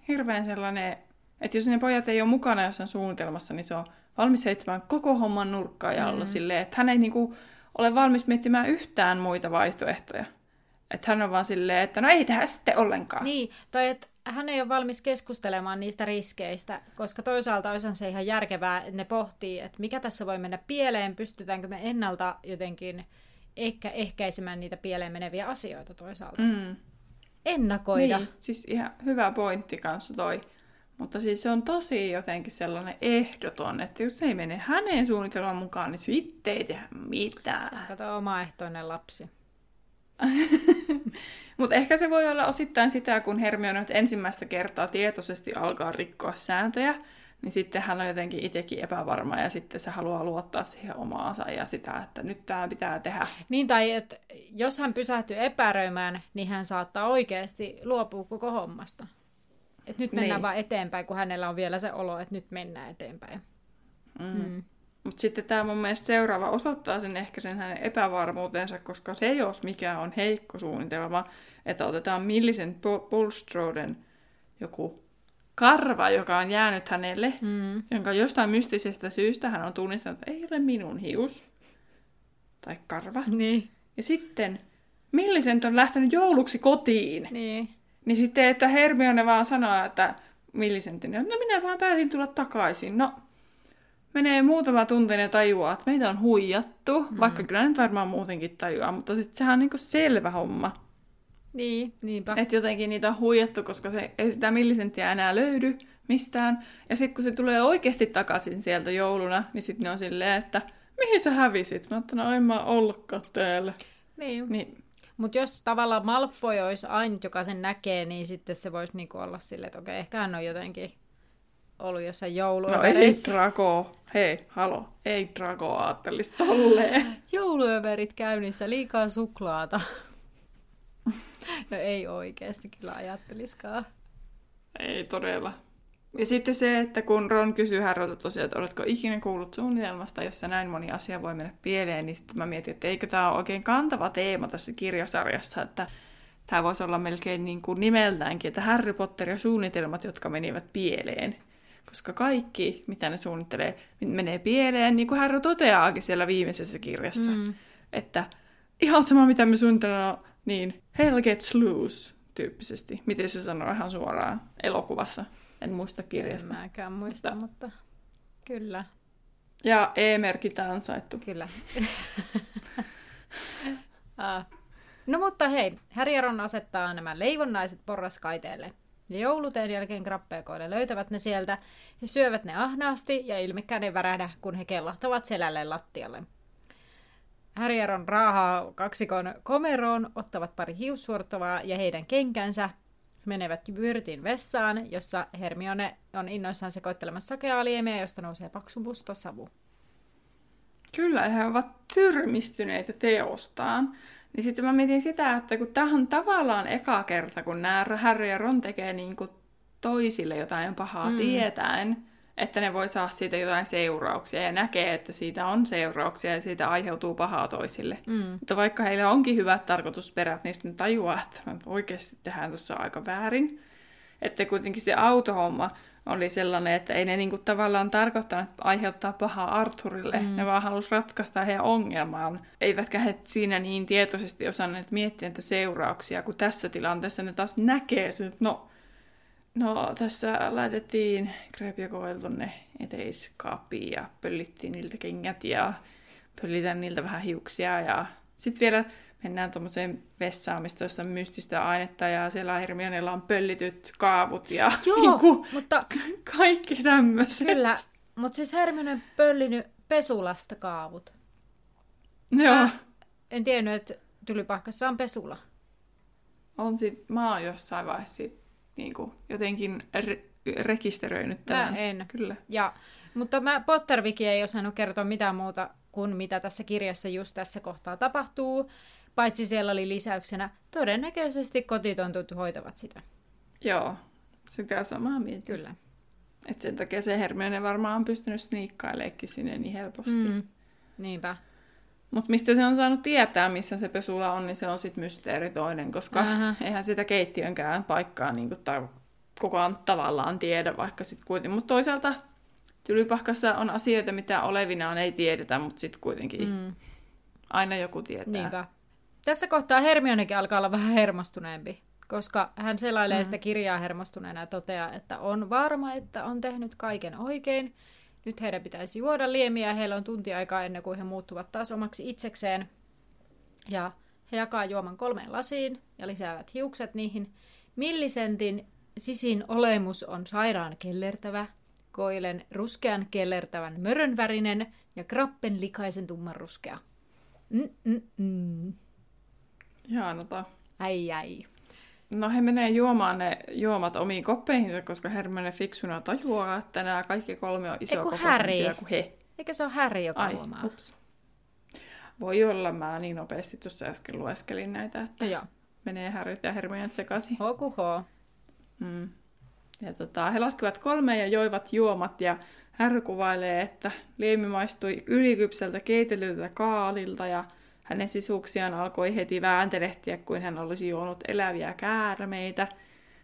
hirveän sellainen, että jos ne pojat ei ole mukana jossain suunnitelmassa, niin se on valmis heittämään koko homman nurkkaan ja olla silleen, että hän ei niinku ole valmis miettimään yhtään muita vaihtoehtoja. Että hän on vaan silleen, että no ei tehdä sitten ollenkaan. Niin, tai että hän ei ole valmis keskustelemaan niistä riskeistä, koska toisaalta olisihan se ihan järkevää, että ne pohtii, että mikä tässä voi mennä pieleen, pystytäänkö me ennalta jotenkin ehkäisemään niitä pieleen meneviä asioita toisaalta. Mm. Ennakoida. Niin, siis ihan hyvä pointti kanssa toi. Mutta siis se on tosi jotenkin sellainen ehdoton, että jos ei mene hänen suunnitelman mukaan, niin sitten ei tehdä mitään. Se on kato omaehtoinen lapsi. Mutta ehkä se voi olla osittain sitä, kun Hermione ensimmäistä kertaa tietoisesti alkaa rikkoa sääntöjä, niin sitten hän on jotenkin itsekin epävarma ja sitten se haluaa luottaa siihen omaansa ja sitä, että nyt tämä pitää tehdä. Niin, tai että jos hän pysähtyy epäröimään, niin hän saattaa oikeasti luopua koko hommasta. Että nyt mennään vaan eteenpäin, kun hänellä on vielä se olo, että nyt mennään eteenpäin. Mm. Mutta sitten tämä mun mielestä seuraava osoittaa sen ehkä sen hänen epävarmuutensa, koska se jos mikä on heikko suunnitelma, että otetaan Millicent Bulstroden joku karva, joka on jäänyt hänelle, jonka jostain mystisestä syystä hän on tunnistanut, että ei ole minun hius tai karva. Niin. Ja sitten Millicent on lähtenyt jouluksi kotiin. Niin sitten, että Hermione vaan sanoo, että Millicent, no minä vaan päätin tulla takaisin, no. Menee muutama tunti ja tajuaa, että meitä on huijattu, vaikka kyllä nyt varmaan muutenkin tajuaa, mutta sitten sehän on niinku selvä homma. Niin, niinpä. Että jotenkin niitä on huijattu, koska ei sitä Millicenttiä enää löydy mistään. Ja sitten kun se tulee oikeasti takaisin sieltä jouluna, niin sitten ne on silleen, että mihin sä hävisit? Mä oon, no en mä ollutkaan täällä. Niin. Mutta jos tavallaan Malfoy olisi ainut, joka sen näkee, niin sitten se voisi niinku olla silleen, että okei, ehkä hän on jotenkin ollut jossain jouluövereissä. No ei Drago. Hei, halo. Ei Drago ajattelisi tolleen. Jouluöverit käynnissä, liikaa suklaata. No ei oikeasti kyllä ajatteliskaan. Ei todella. Ja sitten se, että kun Ron kysyy Harrylta tosiaan, että oletko ikinä kuullut suunnitelmasta, jossa näin moni asia voi mennä pieleen, niin sitten mä mietin, että eikö tämä ole oikein kantava teema tässä kirjasarjassa, että tämä voisi olla melkein niin kuin nimeltäänkin, että Harry Potter ja suunnitelmat, jotka menivät pieleen. Koska kaikki, mitä ne suunnittelee, menee pieleen, niin kuin Harry toteaakin siellä viimeisessä kirjassa. Mm. Että ihan sama, mitä me suunnitellaan, niin hell gets loose, tyyppisesti. Miten se sanoo ihan suoraan elokuvassa. En muista kirjasta. En mäkään muista, mutta kyllä. Ja E-merkitä ansaittu. Kyllä. No mutta hei, Harry ja Ron asettaa nämä leivonnaiset porraskaiteelle. Ja jouluteen jälkeen krappeekoille löytävät ne sieltä. He syövät ne ahnaasti ja ilmekään ei värähdä, kun he kellahtavat selälleen lattialle. Harry ja Ron raahaa kaksikon komeroon, ottavat pari hiussuortavaa ja heidän kenkänsä. Menevät vyrtin vessaan, jossa Hermione on innoissaan sekoittelemassa sakeaa liemeä, josta nousee paksu musta savu. Kyllä, he ovat tyrmistyneitä teostaan. Niin sitten mä mietin sitä, että kun tämähän on tavallaan eka kerta, kun nämä Harry ja Ron tekee niin kuin toisille jotain pahaa tietäen, että ne voi saada siitä jotain seurauksia ja näkee, että siitä on seurauksia ja siitä aiheutuu pahaa toisille. Mutta vaikka heillä onkin hyvät tarkoitusperät, niin sitten tajuaa, että oikeasti tehdään tässä aika väärin. Että kuitenkin se autohomma oli sellainen, että ei ne niinku tavallaan tarkoittanut aiheuttaa pahaa Arthurille. Ne vaan halusi ratkaista heidän ongelmaan. Eivätkä he siinä niin tietoisesti osanneet miettiä niitä seurauksia, kun tässä tilanteessa ne taas näkee sen, että no, tässä laitettiin Crabbe ja Goyle tuonne eteiskaappiin ja pöllittiin niiltä kengät ja pöllitään niiltä vähän hiuksia. Ja sitten vielä mennään tuommoiseen vessaan, mistä on mystistä ainetta ja siellä Hermionella on pöllityt kaavut ja joo, niinku mutta kaikki tämmöiset. Kyllä, mutta siis Hermione on pöllinyt pesulasta kaavut. Joo. Mä en tiennyt, että Tylypahkassa on pesula. On sit, mä oon jossain vaiheessa siitä. Niin kuin jotenkin rekisteröinyt tämän. Mä en. Kyllä. Ja, mutta Pottervikin ei osannut kertoa mitään muuta kuin mitä tässä kirjassa just tässä kohtaa tapahtuu, paitsi siellä oli lisäyksenä, todennäköisesti kotitontut hoitavat sitä. Joo, sitä samaa mietin. Kyllä. Et sen takia se Hermione varmaan on pystynyt sniikkaileekin sinne niin helposti. Niinpä. Mutta mistä se on saanut tietää, missä se pesula on, niin se on sitten mysteeri toinen, koska eihän sitä keittiönkään paikkaa niin kukaan tavallaan tiedä vaikka sitten kuitenkin. Mutta toisaalta Tylypahkassa on asioita, mitä olevinaan ei tiedetä, mutta sitten kuitenkin aina joku tietää. Niinpä. Tässä kohtaa Hermionekin alkaa olla vähän hermostuneempi, koska hän selailee sitä kirjaa hermostuneena ja toteaa, että on varma, että on tehnyt kaiken oikein. Nyt heidän pitäisi juoda liemiä ja heillä on tunti aikaa ennen kuin he muuttuvat taas omaksi itsekseen. Ja he jakaa juoman 3 lasiin ja lisäävät hiukset niihin. Millicentin sisin olemus on sairaan kellertävä, Goylen ruskean kellertävän mörönvärinen ja Crabben likaisen tumman ruskea. Ihanata. Ai. No he menee juomaan ne juomat omiin koppeihinsa, koska Hermione fiksuna tajuaa, että nämä kaikki 3 on isokokoisempia kuin he. Eikö se ole Harry, joka huomaa? Ups. Voi olla, mä niin nopeasti tuossa äsken lueskelin näitä, että menee Harryt ja Hermione sekaisin. Hokuho. Ja he laskivat 3 ja joivat juomat ja Harry kuvailee, että liemi maistui ylikypseltä keitelyltä kaalilta ja hänen sisuksiaan alkoi heti vääntelehtiä, kuin hän olisi juonut eläviä käärmeitä.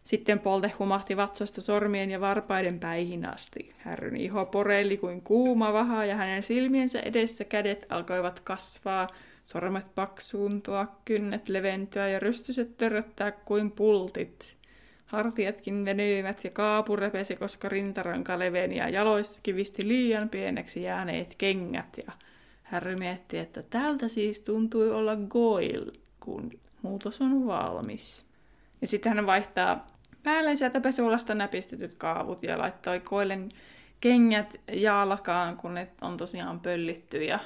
Sitten polte humahti vatsasta sormien ja varpaiden päihin asti. Harryn iho poreili kuin kuuma vaha ja hänen silmiensä edessä kädet alkoivat kasvaa, sormet paksuuntua, kynnet leventyä ja rystyset törröttää kuin pultit. Hartiatkin venyivät ja kaapu repesi, koska rintaranka leveni ja jaloissa kivisti liian pieneksi jääneet kengät ja Harry mietti, että tältä siis tuntui olla Goyle, kun muutos on valmis. Ja sitten hän vaihtaa päälle sieltä pesulasta näpistetyt kaavut ja laittoi Goylen kengät jalkaan, kun ne on tosiaan pöllitty. Ja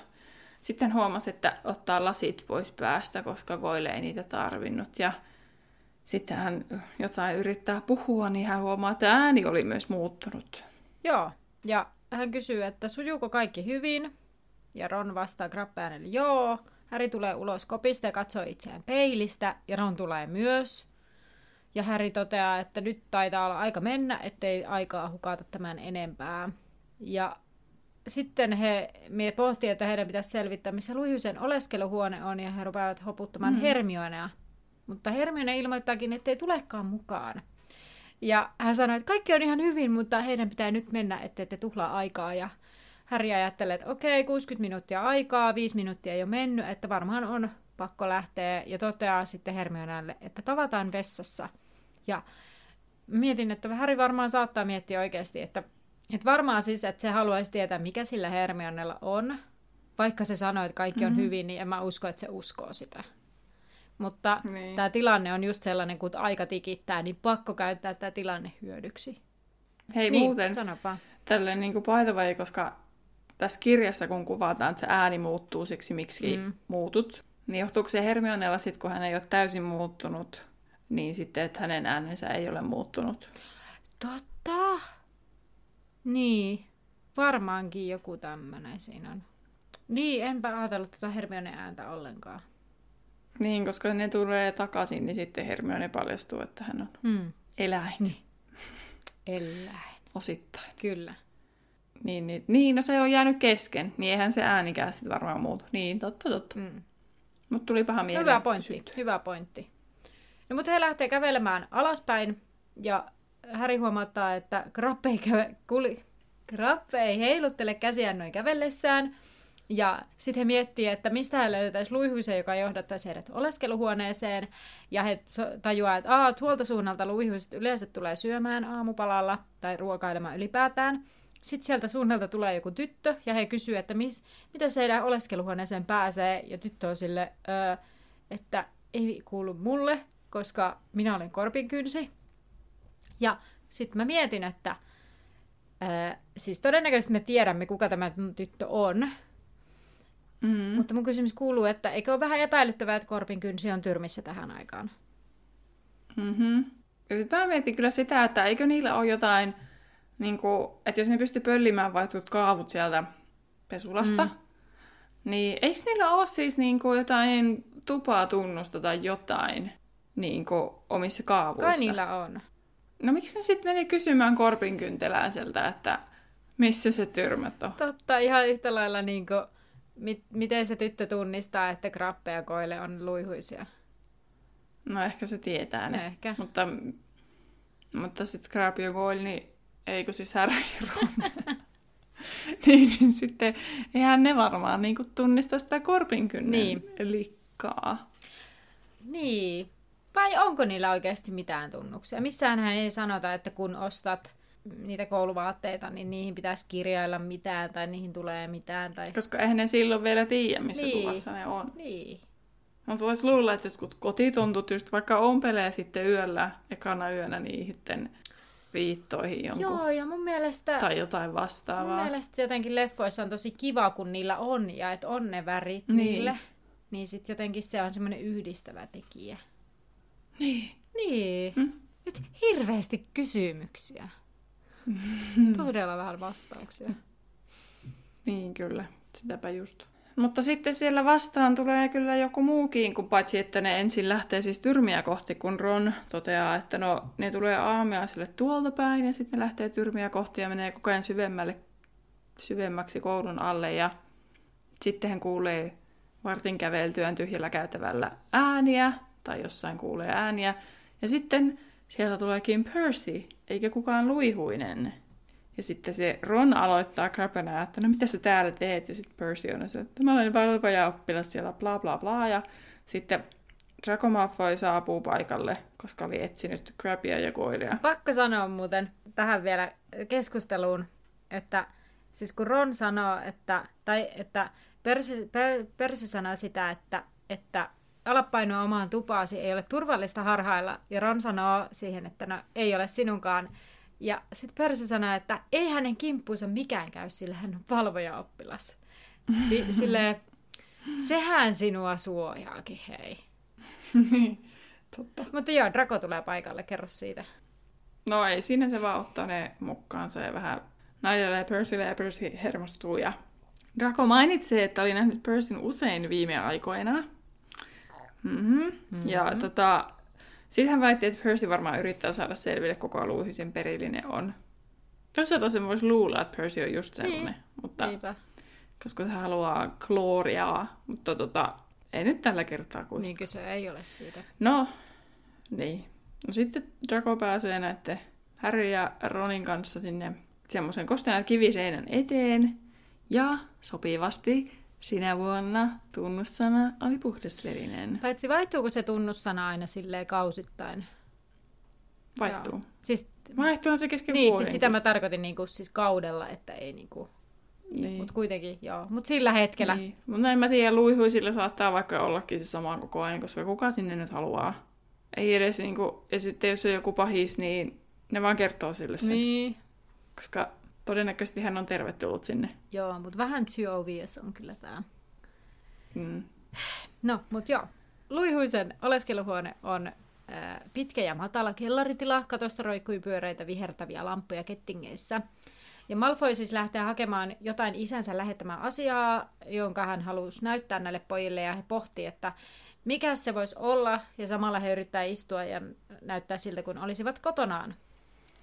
Sitten huomasi, että ottaa lasit pois päästä, koska Goyle ei niitä tarvinnut. Ja sitten hän jotain yrittää puhua, niin hän huomaa, että ääni oli myös muuttunut. Joo, ja hän kysyy, että sujuuko kaikki hyvin? Ja Ron vastaa Crabbe-äänellä, joo. Harry tulee ulos kopista ja katsoo itseään peilistä, ja Ron tulee myös. Ja Harry toteaa, että nyt taitaa olla aika mennä, ettei aikaa hukata tämän enempää. Ja sitten he pohtii, että heidän pitäisi selvittää, missä Luciusen oleskeluhuone on, ja he rupeavat hoputtamaan Hermionea. Mutta Hermione ilmoittaakin, ettei tulekaan mukaan. Ja hän sanoi, että kaikki on ihan hyvin, mutta heidän pitää nyt mennä, ettei te tuhlaa aikaa. Ja Harry ajattelee, että okei, 60 minuuttia aikaa, 5 minuuttia ei ole mennyt, että varmaan on pakko lähteä. Ja toteaa sitten Hermionelle, että tavataan vessassa. Ja mietin, että Harry varmaan saattaa miettiä oikeasti, että varmaan siis, että se haluaisi tietää, mikä sillä Hermionella on. Vaikka se sanoo, että kaikki on hyvin, niin en mä usko, että se uskoo sitä. Mutta Tämä tilanne on just sellainen, kun aika tikittää, niin pakko käyttää tämä tilanne hyödyksi. Hei niin, muuten, tälleen niin kuin paitava, koska tässä kirjassa kun kuvataan, että se ääni muuttuu siksi, miksi muutut, niin johtuuko se Hermionella sitten, kun hän ei ole täysin muuttunut, niin sitten, että hänen äänensä ei ole muuttunut? Totta! Niin, varmaankin joku tämmöinen siinä on. Niin, enpä ajatellut tuota Hermionen ääntä ollenkaan. Niin, koska ne tulee takaisin, niin sitten Hermione paljastuu, että hän on eläin. Niin. Eläin. Osittain. Kyllä. Niin, no se on jäänyt kesken, niin eihän se äänikään sitten varmaan muutu. Niin, totta. Mutta tuli paha mieleen. Hyvä pointti. No mutta he lähtee kävelemään alaspäin, ja Harry huomauttaa, että Crabbe ei heiluttele käsiään noin kävellessään. Ja sitten he miettii, että mistä he löytäisi Luihisen, joka johdattaisi heidät oleskeluhuoneeseen. Ja he tajuaa, että tuolta suunnalta Luihiset yleensä tulee syömään aamupalalla tai ruokailemaan ylipäätään. Sitten sieltä suunnalta tulee joku tyttö ja he kysyy, että miten se heidän oleskeluhuoneeseen pääsee. Ja tyttö on sille, että ei kuulu mulle, koska minä olen korpinkynsi. Ja sitten mä mietin, että siis todennäköisesti me tiedämme, kuka tämä tyttö on. Mutta mun kysymys kuuluu, että eikö ole vähän epäilyttävää, että korpinkynsi on tyrmissä tähän aikaan? Ja sitten mä mietin kyllä sitä, että eikö niillä ole jotain, niin kuin, että jos ne pystyy pöllimään vaikka kaavut sieltä pesulasta, niin eikö niillä ole siis niin kuin jotain tupatunnusta tai jotain niin kuin omissa kaavuissa? Kai niillä on. No miksi ne sitten meni kysymään korpinkyntelään sieltä, että missä se tyrmät on? Totta, ihan yhtä lailla niin kuin miten se tyttö tunnistaa, että Crabbe ja Goyle on luihuisia? No ehkä se tietää ne. Ehkä. Mutta sitten Crabbe ja Goyle, niin eikö siis Harry ja Ron? niin sitten eihän ne varmaan niin tunnista sitä korpinkynnen likkaa. Niin. Vai onko niillä oikeasti mitään tunnuksia? Missäänhän ei sanota, että kun ostat niitä kouluvaatteita, niin niihin pitäisi kirjailla mitään, tai niihin tulee mitään. Tai koska eihän ne silloin vielä tiedä, missä tuvassa ne on. Niin. Mutta voisi luulla, että jotkut kotitontut just vaikka ompelee sitten yöllä, ekana yönä niiden viittoihin jonkun. Joo, ja mun mielestä tai jotain vastaavaa. Mun mielestä jotenkin leffoissa on tosi kiva, kun niillä on, ja että on ne värit niille. Niin sit jotenkin se on semmoinen yhdistävä tekijä. Niin. Nyt hirveästi kysymyksiä. Todella vähän vastauksia. Niin kyllä, sitäpä just. Mutta sitten siellä vastaan tulee kyllä joku muukin, kun paitsi että ne ensin lähtee siis tyrmiä kohti, kun Ron toteaa, että no ne tulee aamiaiselle tuolta päin ja sitten ne lähtee tyrmiä kohti ja menee koko ajan syvemmäksi koulun alle ja sitten hän kuulee vartin käveltyään tyhjällä käytävällä ääniä tai jossain kuulee ääniä ja sitten sieltä tuleekin Percy, eikä kukaan luihuinen. Ja sitten se Ron aloittaa Crabbena, että no mitä sä täällä teet? Ja sitten Percy on se, että mä olen valvoja oppilas siellä bla bla bla. Ja sitten Draco Malfoy saapuu paikalle, koska oli etsinyt Crabbea ja Goylea. Pakko sanoa muuten tähän vielä keskusteluun, että siis kun Ron sanoo, että Percy sanoo sitä, että ala painoa omaan tupaasi, ei ole turvallista harhailla. Ja Ron sanoo siihen, että no ei ole sinunkaan. Ja sitten Percy sanoo, että ei hänen kimppuunsa mikään käy, sillä hän on valvoja oppilas. Silleen, Sehän sinua suojaakin, hei. Niin, totta. Mutta joo, Draco tulee paikalle, kerro siitä. No ei, siinä se vaan ottaa ne mukaansa ja vähän naidelee Percylle ja Percy hermostuu. Ja Draco mainitsee, että oli nähnyt Percyn usein viime aikoina. Mm-hmm. Mm-hmm. Ja sitten hän väitti, että Percy varmaan yrittää saada selville koko alueen sen perillinen on. Jossain sen voisi luulla, että Percy on just sellainen, niin. Mutta niinpä. Koska se haluaa klooriaa, mutta ei nyt tällä kertaa kuin. Niin kyse ei ole siitä. No, niin. No sitten Draco pääsee näette Harry ja Ronin kanssa sinne semmoisen kostean kiviseinän eteen. Ja sopivasti sinä vuonna tunnussana oli puhdasverinen. Paitsi vaihtuuko se tunnussana aina silleen kausittain? Vaihtuu. Joo. Siis vaihtuuhan se kesken vuoden. Niin, siis sitä mä tarkoitin niinku, siis kaudella, että ei niinku. Niin. Mutta kuitenkin, joo. Mutta sillä hetkellä. Niin. Mutta en mä tiedä, luihuisilla saattaa vaikka ollakin se sama koko ajan, koska kuka sinne nyt haluaa. Ei edes niinku, ja sitten jos on joku pahis, niin ne vaan kertoo sille sen. Niin. Koska todennäköisesti hän on tervetullut sinne. Joo, mutta vähän too obvious on kyllä tää. Mm. No, mutta joo. Luihuisen oleskeluhuone on pitkä ja matala kellaritila. Katosta roikkui pyöreitä vihertäviä lamppuja kettingeissä. Ja Malfoy siis lähtee hakemaan jotain isänsä lähettämää asiaa, jonka hän halusi näyttää näille pojille, ja he pohtii, että mikä se voisi olla, ja samalla he yrittää istua ja näyttää siltä, kun olisivat kotonaan.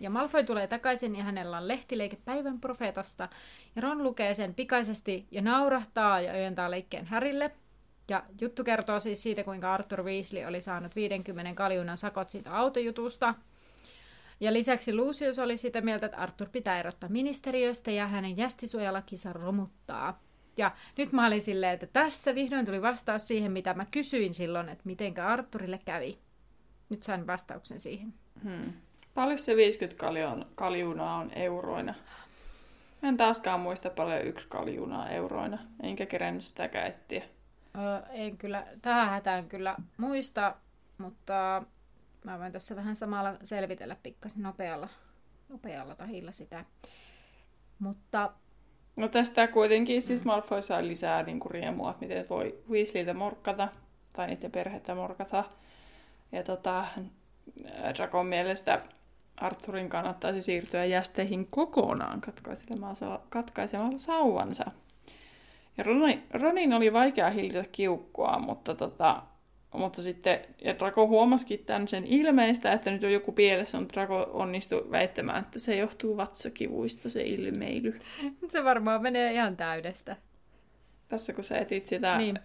Ja Malfoy tulee takaisin, ja hänellä on lehtileike Päivän profeetasta, ja Ron lukee sen pikaisesti ja naurahtaa ja ojentaa leikkeen Harrylle. Ja juttu kertoo siis siitä, kuinka Arthur Weasley oli saanut 50 kaljunan sakot siitä autojutusta. Ja lisäksi Lucius oli sitä mieltä, että Arthur pitää erottaa ministeriöstä ja hänen jästisuojalakinsa romuttaa. Ja nyt mä olin silleen, että tässä vihdoin tuli vastaus siihen, mitä mä kysyin silloin, että mitenkä Arthurille kävi. Nyt sain vastauksen siihen. Paljon se 50 kaljunaa on euroina? En taaskaan muista paljon yksi kaljunaa euroina, enkä kerännyt sitä käyttiä. En kyllä, tähän hätään kyllä muista, mutta mä voin tässä vähän samalla selvitellä pikkasen nopealla tahilla sitä. Mutta no tästä kuitenkin siis Malfoy saa lisää niinku riemua, että miten voi Weasleytä morkkata, tai niiden perhettä morkkata. Ja Dracon mielestä Arthurin kannattaisi siirtyä jästeihin kokonaan katkaisemalla sauvansa. Ja Ronin oli vaikea hillitä kiukkua, mutta sitten, ja Draco huomasikin tämän sen ilmeistä, että nyt on joku pielessä, mutta Draco onnistui väittämään, että se johtuu vatsakivuista, se ilmeily. Se varmaan menee ihan täydestä. Tässä kun sä etit sitä niin.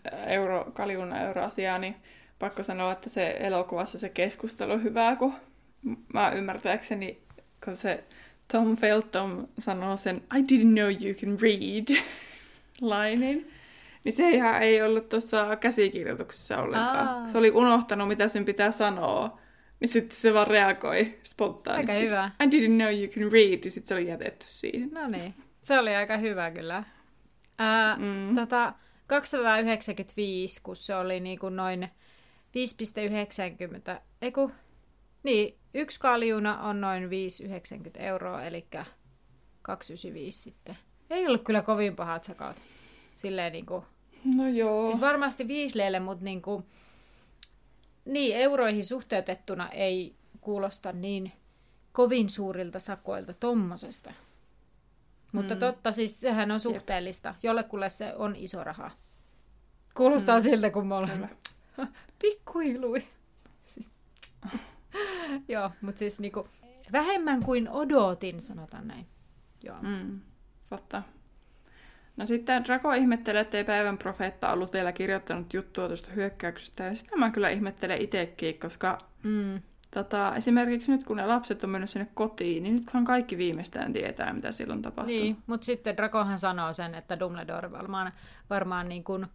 Kaljuna euroasiaa, niin pakko sanoa, että se elokuvassa se keskustelu on hyvää, kun mä ymmärtääkseni, kun se Tom Felton sanoo sen I didn't know you can read lainin. Niin se ei ollut tuossa käsikirjoituksessa ollenkaan. Se oli unohtanut, mitä sen pitää sanoa. Niin sitten se vaan reagoi spontaanisti. Aika hyvä. I didn't know you can read. Ja sitten se oli jätetty siihen. No niin. Se oli aika hyvä kyllä. 295, kun se oli niinku noin 5,90. Niin, yksi kaljuna on noin 5,90 euroa, eli 295 sitten. Ei ollut kyllä kovin pahat sakaat. Silleen niinku. No joo. Siis varmasti Weasleylle, mutta niinku, niin euroihin suhteutettuna ei kuulosta niin kovin suurilta sakoilta tommosesta. Mutta totta, siis sehän on suhteellista. Jollekulle se on iso raha. Kuulostaa siltä, kun me ollaan pikkuilui. Siis. Joo, mutta siis niinku, vähemmän kuin odotin, sanotaan näin. Joo. Totta. No sitten Draco ihmettelee, ettei Päivän profeetta ollut vielä kirjoittanut juttua tuosta hyökkäyksestä, ja sitä mä kyllä ihmettelen itsekin, koska esimerkiksi nyt kun ne lapset on mennyt sinne kotiin, niin nythän kaikki viimeistään tietää, mitä silloin tapahtuu. Niin, mutta sitten Dracohan sanoo sen, että Dumbledore varmaan niin kuin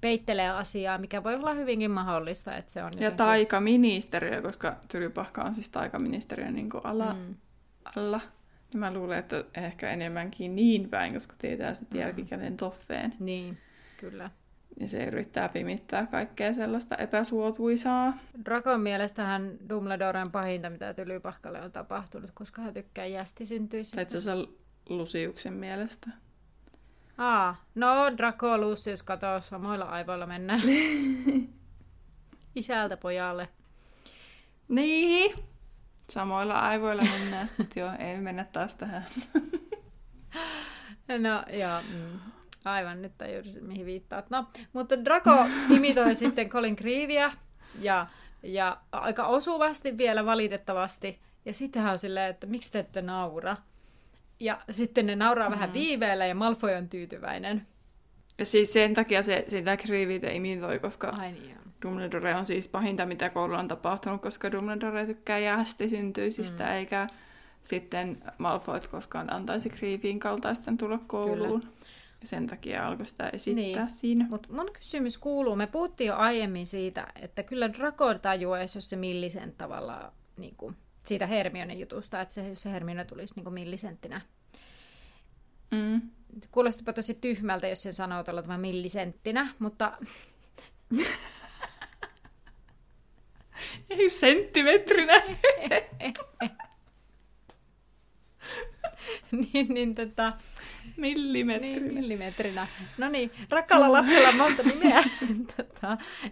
peittelee asiaa, mikä voi olla hyvinkin mahdollista. Että se on ja taikaministeriö, koska Tylypahka on siis taikaministeriön niin kuin alla. Mä luulen, että ehkä enemmänkin niin päin, koska tietää sitten jälkikäteen toffeen. Niin, kyllä. Ja se yrittää pimittää kaikkea sellaista epäsuotuisaa. Dracon mielestähän Dumbledoren pahinta, mitä Tylypahkalle on tapahtunut, koska hän tykkää jästi syntyisistä. Tai itse asiassa Luciuksen mielestä. No Draco Lucius kato, samoilla aivoilla mennään. Isältä pojalle. Niin. Samoilla aivoilla mennään. Joo, ei mennä taas tähän. No joo. Aivan, nyt ei juuri mihin viittaat. No, mutta Draco imitoi sitten Colin Creeveyä ja aika osuvasti vielä valitettavasti. Ja sitten hän on silleen, että miksi te ette naura? Ja sitten ne nauraa vähän viiveellä ja Malfoy on tyytyväinen. Ja siis sen takia sitä Creeveytä imitoi, koska Dumbledore on siis pahinta, mitä koululla on tapahtunut, koska Dumbledore tykkää jäästi syntyisistä, eikä sitten Malfoyt koskaan antaisi Creeveyin kaltaisten tulla kouluun. Kyllä. Sen takia alkoi sitä esittää siinä. Mut mun kysymys kuuluu, me puhuttiin jo aiemmin siitä, että kyllä Draco tajuaisi, jos se Millicent tavallaan niinku, siitä Hermionen jutusta, että se, jos se Hermione tulisi niinku Millicenttinä. Kuulostapa tosi tyhmältä, jos sen sanoo tällä tämä Millicenttinä, mutta... Ei senttimetrinä! niin millimetrinä. Niin, millimetrinä. No niin, rakkaalla lapsella on monta nimeä.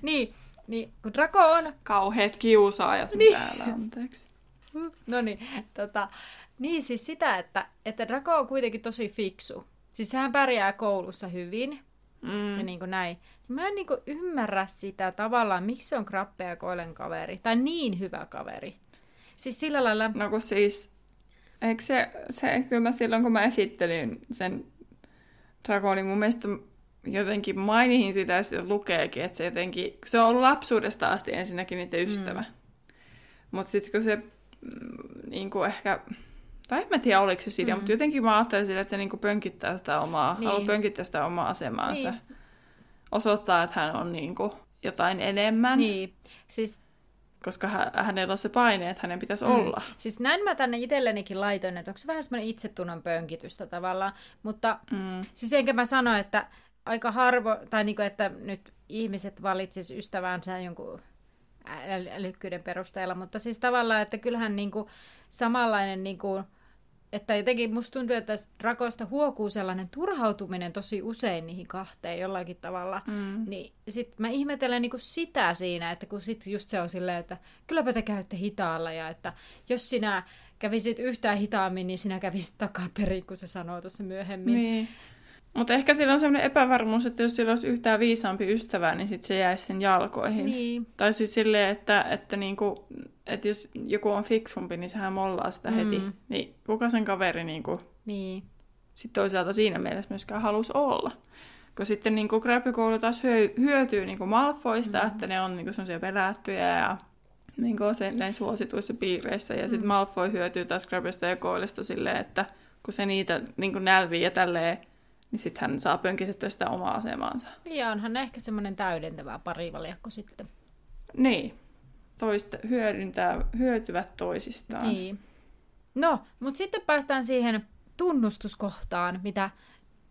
Niin, kun Draco on... Kauheat kiusaajat täällä, anteeksi. No niin, niin siis sitä, että Draco on kuitenkin tosi fiksu. Siis sehän pärjää koulussa hyvin. Ja niin kuin näin. Mä en niin kuin ymmärrä sitä tavallaan, miksi se on Crabbe ja Goylen kaveri. Tai niin hyvä kaveri. Siis sillä lailla... No kun siis... Eikö se kyllä mä silloin, kun mä esittelin sen Draconin, niin mun mielestä jotenkin mainihin sitä ja sitä lukeekin, että se jotenkin, se on ollut lapsuudesta asti ensinnäkin niiden ystävä. Mutta sitten kun se niin kuin ehkä, tai en mä tiedä oliko se siinä, mutta jotenkin mä ajattelin sille, että se niin pönkittää sitä omaa, haluaa pönkittää sitä omaa asemaansa. Niin. Osoittaa, että hän on niin kuin jotain enemmän. Niin, siis... Koska hänellä on se paine, että hänen pitäisi olla. Siis näin mä tänne itsellenikin laitoin, että onko se vähän semmoinen itsetunnon pönkitystä tavallaan. Mutta siis enkä mä sano, että aika harvoin, tai niin kuin, että nyt ihmiset valitsis ystävänsä jonkun älykkyyden perusteella. Mutta siis tavallaan, että kyllähän niin kuin samanlainen, niin kuin, että jotenkin musta tuntuu, että Dracosta huokuu sellainen turhautuminen tosi usein niihin kahteen jollakin tavalla. Niin sit mä ihmetelen niinku sitä siinä, että kun sit just se on silleen, että kylläpä te käytte hitaalla ja että jos sinä kävisit yhtään hitaammin, niin sinä kävisit takaperin, kun se sanoo tuossa myöhemmin. Niin. Mutta ehkä sillä on sellainen epävarmuus, että jos sillä olisi yhtään viisaampi ystävä, niin sit se jäisi sen jalkoihin. Niin. Tai siis silleen, että niinku... Että jos joku on fiksumpi, niin sehän mollaa sitä heti. Niin kuka sen kaveri niinku... Niin. Sitten toisaalta siinä mielessä myöskään halusi olla. Kun sitten niinku Crabbe-koulu taas hyötyy niinku Malfoista, että ne on niinku semmoisia pelättyjä ja niinku näin suosituissa piireissä. Ja sitten Malfoy hyötyy taas Crabbesta ja Goylesta silleen, että kun se niitä niinku nälvii ja tälleen, niin sitten hän saa pönkitettyä sitä omaa asemaansa. Ja onhan ehkä semmoinen täydentävä parivaljakko sitten. Niin. Hyötyvät toisistaan. Niin. No, mutta sitten päästään siihen tunnustuskohtaan, mitä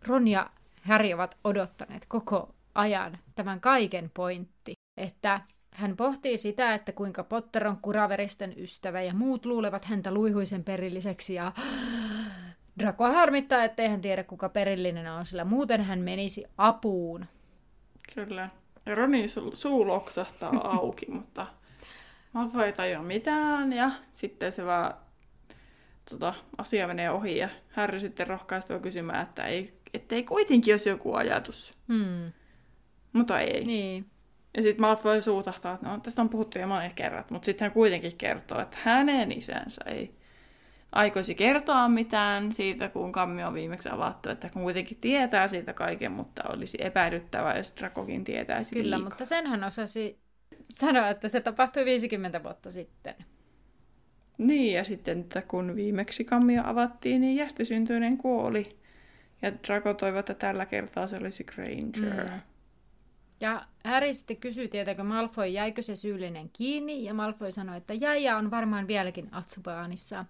Ron ja Harry ovat odottaneet koko ajan. Tämän kaiken pointti, että hän pohtii sitä, että kuinka Potter on kuraveristen ystävä ja muut luulevat häntä luihuisen perilliseksi ja Dracoa harmittaa, ettei hän tiedä kuka perillinen on, sillä muuten hän menisi apuun. Kyllä. Ja Ronin suu loksahtaa auki, mutta... Malfoy ei tajua mitään, ja sitten se vaan asia menee ohi, ja Harry sitten rohkaistuu kysymään, että ei kuitenkin olisi joku ajatus. Mutta ei. Niin. Ja sitten Malfoy suutahtaa, että tästä on puhuttu jo monet kerrat, mutta sitten hän kuitenkin kertoo, että hänen isänsä ei aikoisi kertoa mitään siitä, kun kammi on viimeksi avattu, että kun kuitenkin tietää siitä kaiken, mutta olisi epäilyttävää, jos Dracokin tietäisi liikaa. Kyllä, mutta senhän osasi... Sanoa, että se tapahtui 50 vuotta sitten. Niin, ja sitten kun viimeksi kammio avattiin, niin jästisyntyinen kuoli. Ja Draco toivoi, että tällä kertaa se olisi Granger. Ja Harry sitten kysyi, tietääkö Malfoy, jäikö se syyllinen kiinni? Ja Malfoy sanoi, että jäi ja on varmaan vieläkin Atsubaanissa.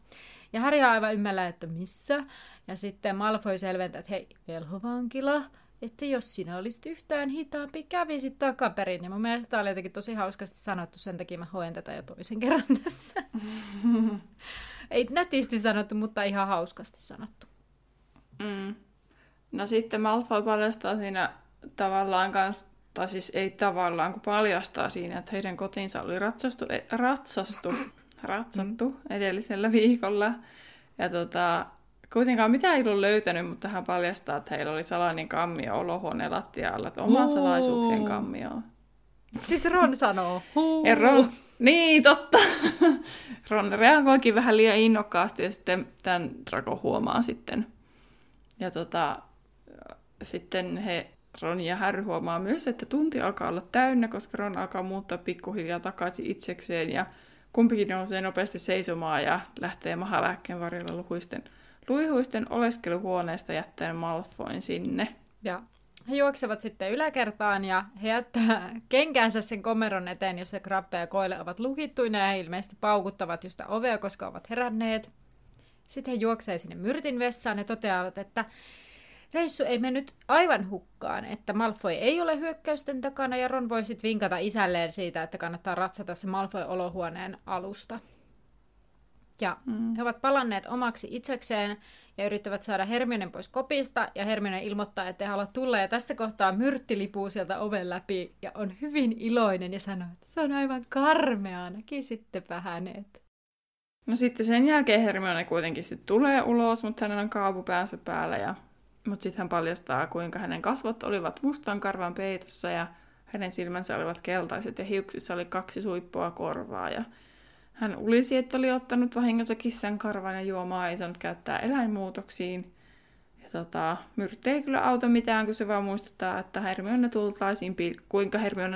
Ja Harry on aivan ymmällä, että missä? Ja sitten Malfoy selventää, että hei, Velhovankila... Että jos sinä olisit yhtään hitaampi, kävisit takaperin. Ja mun mielestä tämä oli jotenkin tosi hauskasti sanottu, sen takia mä hoen tätä jo toisen kerran tässä. Ei nätisti sanottu, mutta ihan hauskasti sanottu. No sitten Malfoy paljastaa siinä tavallaan kanssa, tai siis ei tavallaan, kun paljastaa siinä, että heidän kotinsa oli ratsastettu edellisellä viikolla. Ja kuitenkaan mitään ei ollut löytänyt, mutta hän paljastaa, että heillä oli salainen kammio olohuoneen lattialla, että oman salaisuuksien kammio. Siis Ron sanoo. Ja Ron, niin totta. Ron reagoikin vähän liian innokkaasti ja sitten tämän Draco huomaa sitten. Ja sitten Ron ja Harry huomaa myös, että tunti alkaa olla täynnä, koska Ron alkaa muuttaa pikkuhiljaa takaisin itsekseen ja kumpikin nousee nopeasti seisomaan ja lähtee mahalääkkeen varjolla luihuisten oleskeluhuoneesta jättäen Malfoyn sinne. Ja he juoksevat sitten yläkertaan ja he jättää kenkäänsä sen komeron eteen, jossa Crabbe ja Goyle ovat lukittuina ja he ilmeisesti paukuttavat just ovea, koska ovat heränneet. Sitten he juoksee sinne Myrtin vessaan ja toteavat, että reissu ei mennyt aivan hukkaan, että Malfoy ei ole hyökkäysten takana ja Ron voi sitten vinkata isälleen siitä, että kannattaa ratsata se Malfoy-olohuoneen alusta. Ja he ovat palanneet omaksi itsekseen ja yrittävät saada Hermionen pois kopista ja Hermione ilmoittaa, että ei halua tulla ja tässä kohtaa Myrtti lipuu sieltä oven läpi ja on hyvin iloinen ja sanoo, että se on aivan karmeaa, näkisittepähän hänet. No sitten sen jälkeen Hermione kuitenkin sitten tulee ulos, mutta hänellä on kaapu päänsä päällä ja mutta sitten hän paljastaa, kuinka hänen kasvot olivat mustan karvan peitossa ja hänen silmänsä olivat keltaiset ja hiuksissa oli 2 suippua korvaa. Ja hän ulisi, että oli ottanut vahingossa kissan karvan ja juomaa ei saanut käyttää eläinmuutoksiin. Ja Myrtti ei kyllä auta mitään, kun se vaan muistuttaa, että Hermione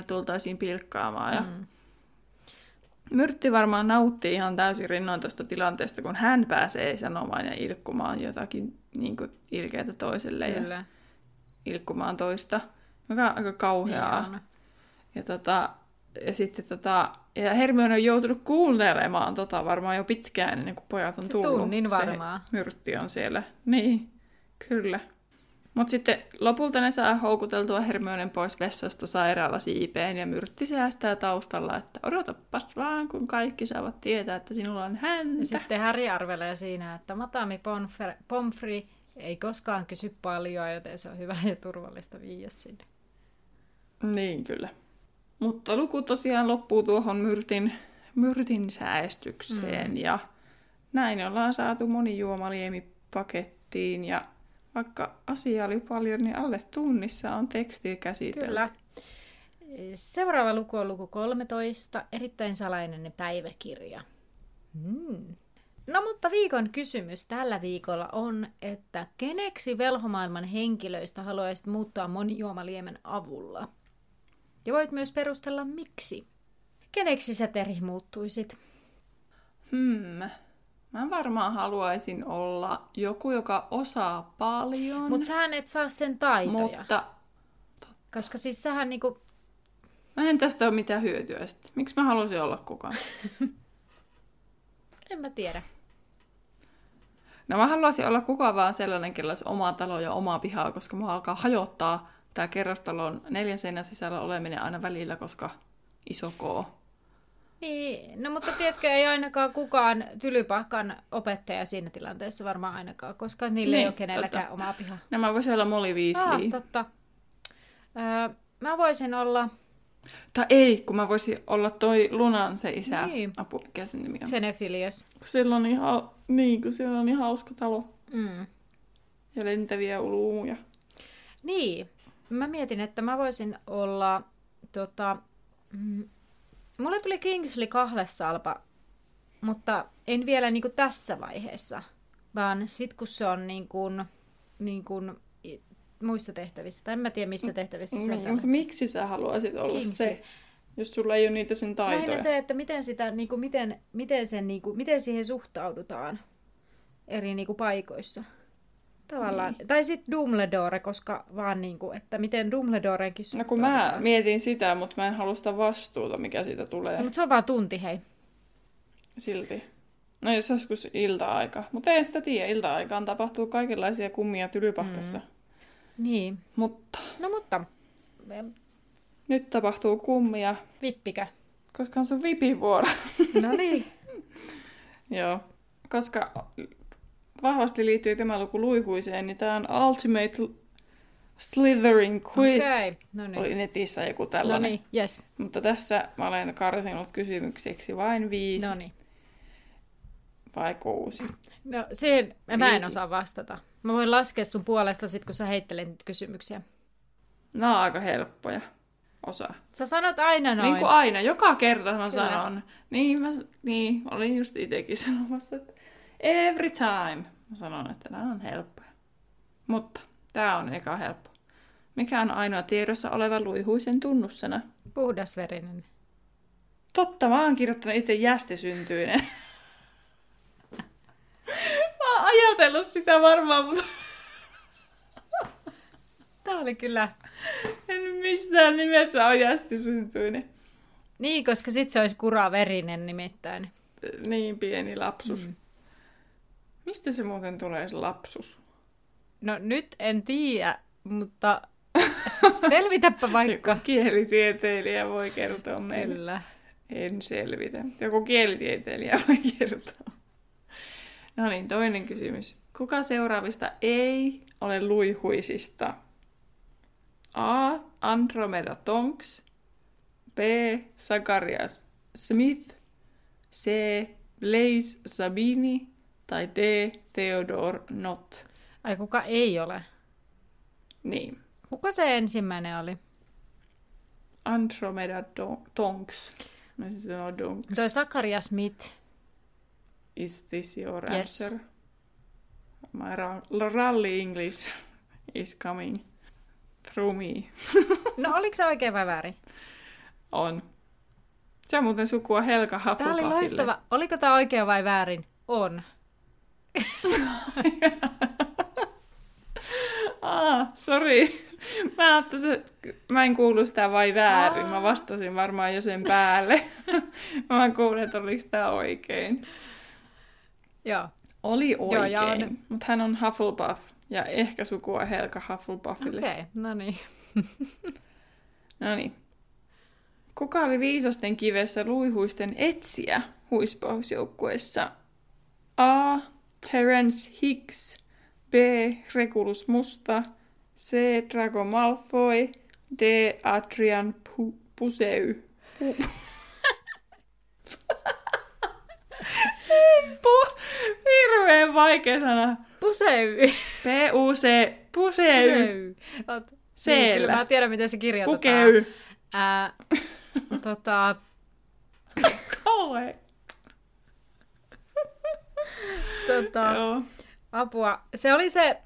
tultaisiin pilkkaamaan. Ja Myrtti varmaan nauttii ihan täysin rinnoin tuosta tilanteesta, kun hän pääsee sanomaan ja ilkkumaan jotakin niin kuin ilkeätä toiselle kyllä. Ja ilkkumaan toista, joka on aika kauheaa. Niin ja Hermione on joutunut kuuntelemaan varmaan jo pitkään ennen kuin pojat on tullut. Tunnin varmaan. Se Myrtti on siellä. Niin, kyllä. Mutta sitten lopulta ne saa houkuteltua Hermionen pois vessasta sairaalasiipeen ja Myrtti säästää taustalla, että odotapas vaan, kun kaikki saavat tietää, että sinulla on häntä. Ja sitten Harry arvelee siinä, että Madame Pomfrey ei koskaan kysy paljon, joten se on hyvä ja turvallista viiä sinne. Niin kyllä. Mutta luku tosiaan loppuu tuohon Myrtin säästykseen ja näin ollaan saatu monijuomaliemi pakettiin ja vaikka asia oli paljon, niin alle tunnissa on tekstiä käsitelty. Kyllä. Seuraava luku on luku 13, erittäin salainen päiväkirja. No mutta viikon kysymys tällä viikolla on, että keneksi velhomaailman henkilöistä haluaisit muuttaa monijuomaliemen avulla? Ja voit myös perustella miksi. Keneksi sä, Teri, muuttuisit? Mä varmaan haluaisin olla joku, joka osaa paljon. Mutta sähän et saa sen taitoja. Mutta... Koska siis sähän niinku... Mä en tästä ole mitään hyötyä sitten. Miksi mä haluaisin olla kukaan? En mä tiedä. No mä haluaisin olla kukaan vaan sellainen, kello olisi oma talo ja oma pihaa, koska mä alkaa hajottaa tää kerrostalon 4 seinän sisällä oleminen aina välillä, koska iso koo. Niin, no mutta tiedätkö, ei ainakaan kukaan Tylypahkan opettaja siinä tilanteessa varmaan ainakaan, koska niillä ei ole kenelläkään omaa pihaa. Nämä voisi olla Molly Weasley. Totta. Mä voisin olla... Tai ei, kun mä voisin olla toi Lunan se isä. Niin. Apu, mikä sen nimi on? Xenophilius. Kun siellä on niin hauska talo. Ja lentäviä uluja. Niin, mä mietin, että mä voisin olla... Mulle tuli Kingsley Kahlesalpa, mutta en vielä niin kuin tässä vaiheessa, vaan sit kun se on niin kuin muissa tehtävissä, tai en mä tiedä missä tehtävissä se on. Miksi sä haluaisit olla Kingsley se, jos sulla ei ole niitä sen taitoja? Lähinnä se, että miten siihen suhtaudutaan eri niin kuin paikoissa. Tavallaan. Niin. Tai sitten Dumbledore, koska vaan että miten Dumbledorenkin suhtautuu. No kun mä mietin sitä, mutta mä en halua sitä vastuuta, mikä siitä tulee. No, mutta se on vaan tunti, hei. Silti. No jos joskus ilta-aika. Mutta ei sitä tiedä, ilta-aikaan tapahtuu kaikenlaisia kummia Tylypahkassa. Niin. Mutta. No mutta. Nyt tapahtuu kummia. Vippikä. Koska on sun vipivuoro. No niin. Joo. Koska... Vahvasti liittyy tämä luku luihuiseen, niin tämä on Ultimate Slytherin quiz. Okay. Oli netissä joku tällainen. Noniin, yes. Mutta tässä mä olen karsinut kysymykseksi vain 5. Noniin. Vai 6? No siihen mä en osaa vastata. Mä voin laskea sun puolesta sit, kun sä heittelet niitä kysymyksiä. Nämä on aika helppoja. Osa. Sä sanot aina noin. Niin kuin aina, joka kerta mä sanon. Niin, olin just itsekin sanomassa, että every time mä sanon, että nämä on helppoja. Mutta tää on eka helppo. Mikä on ainoa tiedossa oleva luihuisen tunnussana? Puhdasverinen. Totta, mä oon kirjoittanut itse jästisyntyinen. Mä oon ajatellut sitä varmaan, mutta... Tää oli kyllä... En mistään nimessä ole jästisyntyinen. Niin, koska sit se olisi kuraverinen nimittäin. Niin, pieni lapsus. Mm. Mistä se muuten tulee se lapsus? No nyt en tiedä, mutta selvitäpä vaikka. Joku kielitieteilijä voi kertoa meille. Kyllä. En selvitä. Joku kielitieteilijä voi kertoa. No niin, toinen kysymys. Kuka seuraavista ei ole luihuisista? A. Andromeda Tonks. B. Zacharias Smith. C. Blaise Sabini. Tai D. Theodore Nott. Ai kuka ei ole? Niin. Kuka se ensimmäinen oli? Andromeda Tonks. No siis se on Donks. Toi Zacharias Smith. Is this your answer? Yes. My rally English is coming through me. No oliko se oikein vai väärin? On. Se on muuten sukua Helga Hufflepuffille. Tää oli loistava. Oliko tää oikein vai väärin? On. Sori. Mä en kuulu sitä vai väärin. Mä vastasin varmaan jo sen päälle. Mä kuulin, että oliko tää oikein. Joo. Oli oikein, mutta hän on Hufflepuff ja ehkä sukua Helga Hufflepuffille. Okei, no niin. No niin. Kuka oli viisasten kivessä luihuisten etsijä huispausjoukkuessa? A. Terence Higgs. B. Regulus Musta. C. Draco Malfoy. D. Adrian Puseu. Hirveen vaikea sana. Pusey. P-U-C. Pusey. Niin, kyllä mä tiedän, miten se kirjoitetaan. Pukey. Apua. Se oli se...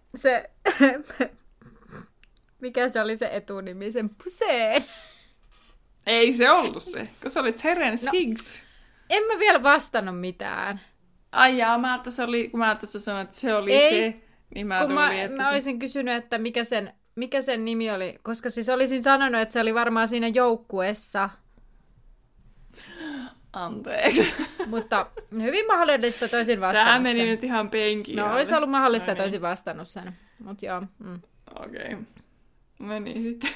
Mikä se oli se etunimi? Sen Puseen. Ei se ollut se, kun se oli Terence Higgs. En mä vielä vastannut mitään. Ai jaa, mä ajattelin, kun mä tässä sanoin, että se oli niin mä olisin kysynyt, että mikä sen nimi oli, koska siis olisin sanonut, että se oli varmaan siinä joukkuessa. Anteeksi. Mutta hyvin mahdollista toisin vastannut. Tää meni nyt ihan penkiin. No, olisi ollut mahdollista toisin vastannut sen, mut joo. Mm. Okei. No niin sitten.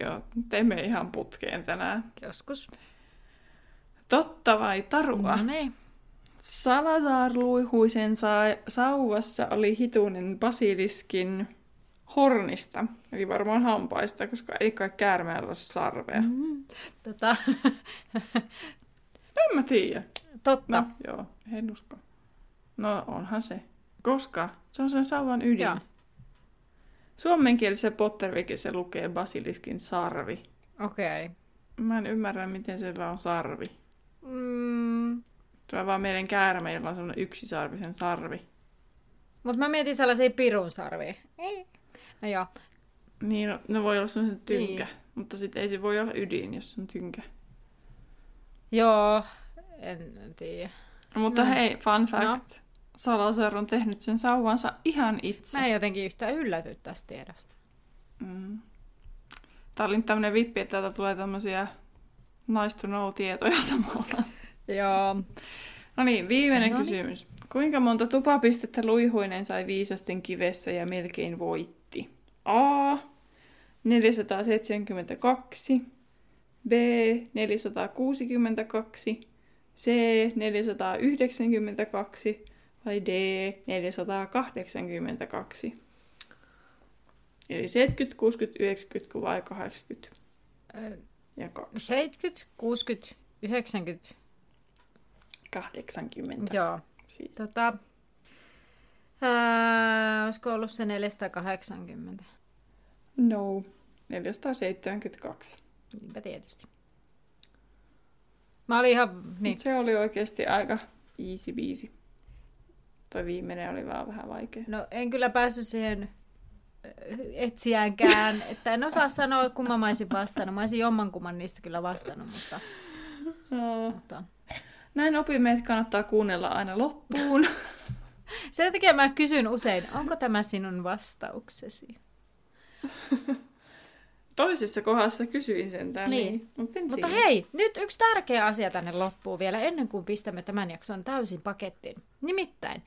Joo, teemme ihan putkeen tänään. Joskus. Totta vai tarua? No niin. Salazar-luihuisen sauvassa oli hituinen basiliskin hornista. Eli varmaan hampaista, koska ei kai käärmeellä ole sarvea. Mm-hmm. En mä tiedä. Totta. No, joo, en usko. No onhan se. Koska se on sen sauvan ydin. Joo. Suomenkielisessä Pottervikissä lukee basiliskin sarvi. Okei. Okay. Mä en ymmärrä, miten siellä on sarvi. Mm. Tulee vaan meidän käärme, jolla on sellainen yksisarvisen sarvi. Mut mä mietin sellaisia pirun sarvia. No joo. Niin, no voi olla sellainen tynkä. Niin. Mutta sit ei se voi olla ydin, jos on tynkä. Joo, en tiedä. Mutta hei, fun fact. No. Salazar on tehnyt sen sauvansa ihan itse. Mä en jotenkin yhtään ylläty tästä tiedosta. Mm. Tää oli nyt tämmönen vippi, että täältä tulee tämmösiä... Nice to know-tietoja samalla. Joo. No niin, viimeinen kysymys. Kuinka monta tupapistettä luihuinen sai viisasten kivessä ja melkein voitti? A. 472. B. 462. C. 492. Vai D. 482? Eli 70, 60, 90 vai 80? Ja 2. 70, 60, 90. 80. Joo. Siis. Olisiko ollut se 480? No, 472. Niinpä tietysti. Mä olin ihan... Niin. Se oli oikeasti aika easy biisi. Toi viimeinen oli vaan vähän vaikea. No, en kyllä päässyt siihen etsiäänkään. Että en osaa sanoa, kumman mä olisin vastannut. Mä olisin jommankumman niistä kyllä vastannut, mutta... No. Mutta... Näin opimme, että kannattaa kuunnella aina loppuun. Sen takia mä kysyn usein, onko tämä sinun vastauksesi? Toisessa kohdassa kysyin sen tämän. Niin. Mutta hei, nyt yksi tärkeä asia tänne loppuun vielä, ennen kuin pistämme tämän jakson täysin pakettiin. Nimittäin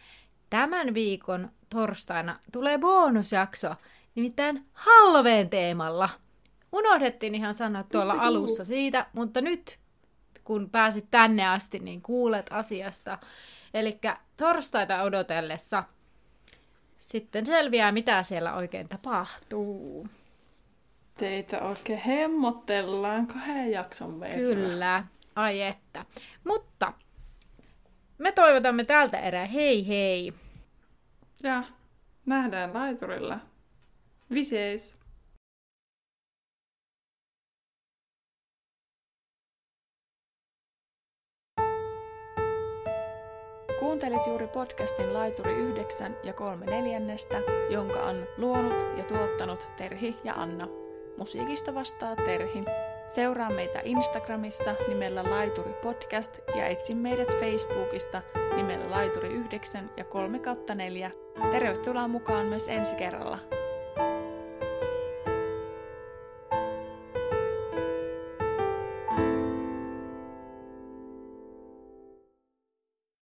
tämän viikon torstaina tulee bonusjakso, nimittäin halveen teemalla. Unohdettiin ihan sanoa tuolla alussa siitä, mutta nyt kun pääsit tänne asti, niin kuulet asiasta. Elikkä torstaita odotellessa sitten selviää, mitä siellä oikein tapahtuu. Teitä oikein hemmotellaan 2 jakson verran. Kyllä, ai että. Mutta me toivotamme tältä erää hei hei. Ja nähdään laiturilla. Viseis! Kuuntelet juuri podcastin Laituri 9 ja 3/4, jonka on luonut ja tuottanut Terhi ja Anna. Musiikista vastaa Terhi. Seuraa meitä Instagramissa nimellä Laituri Podcast ja etsi meidät Facebookista nimellä Laituri 9 ja 3/4. Tervetuloa mukaan myös ensi kerralla!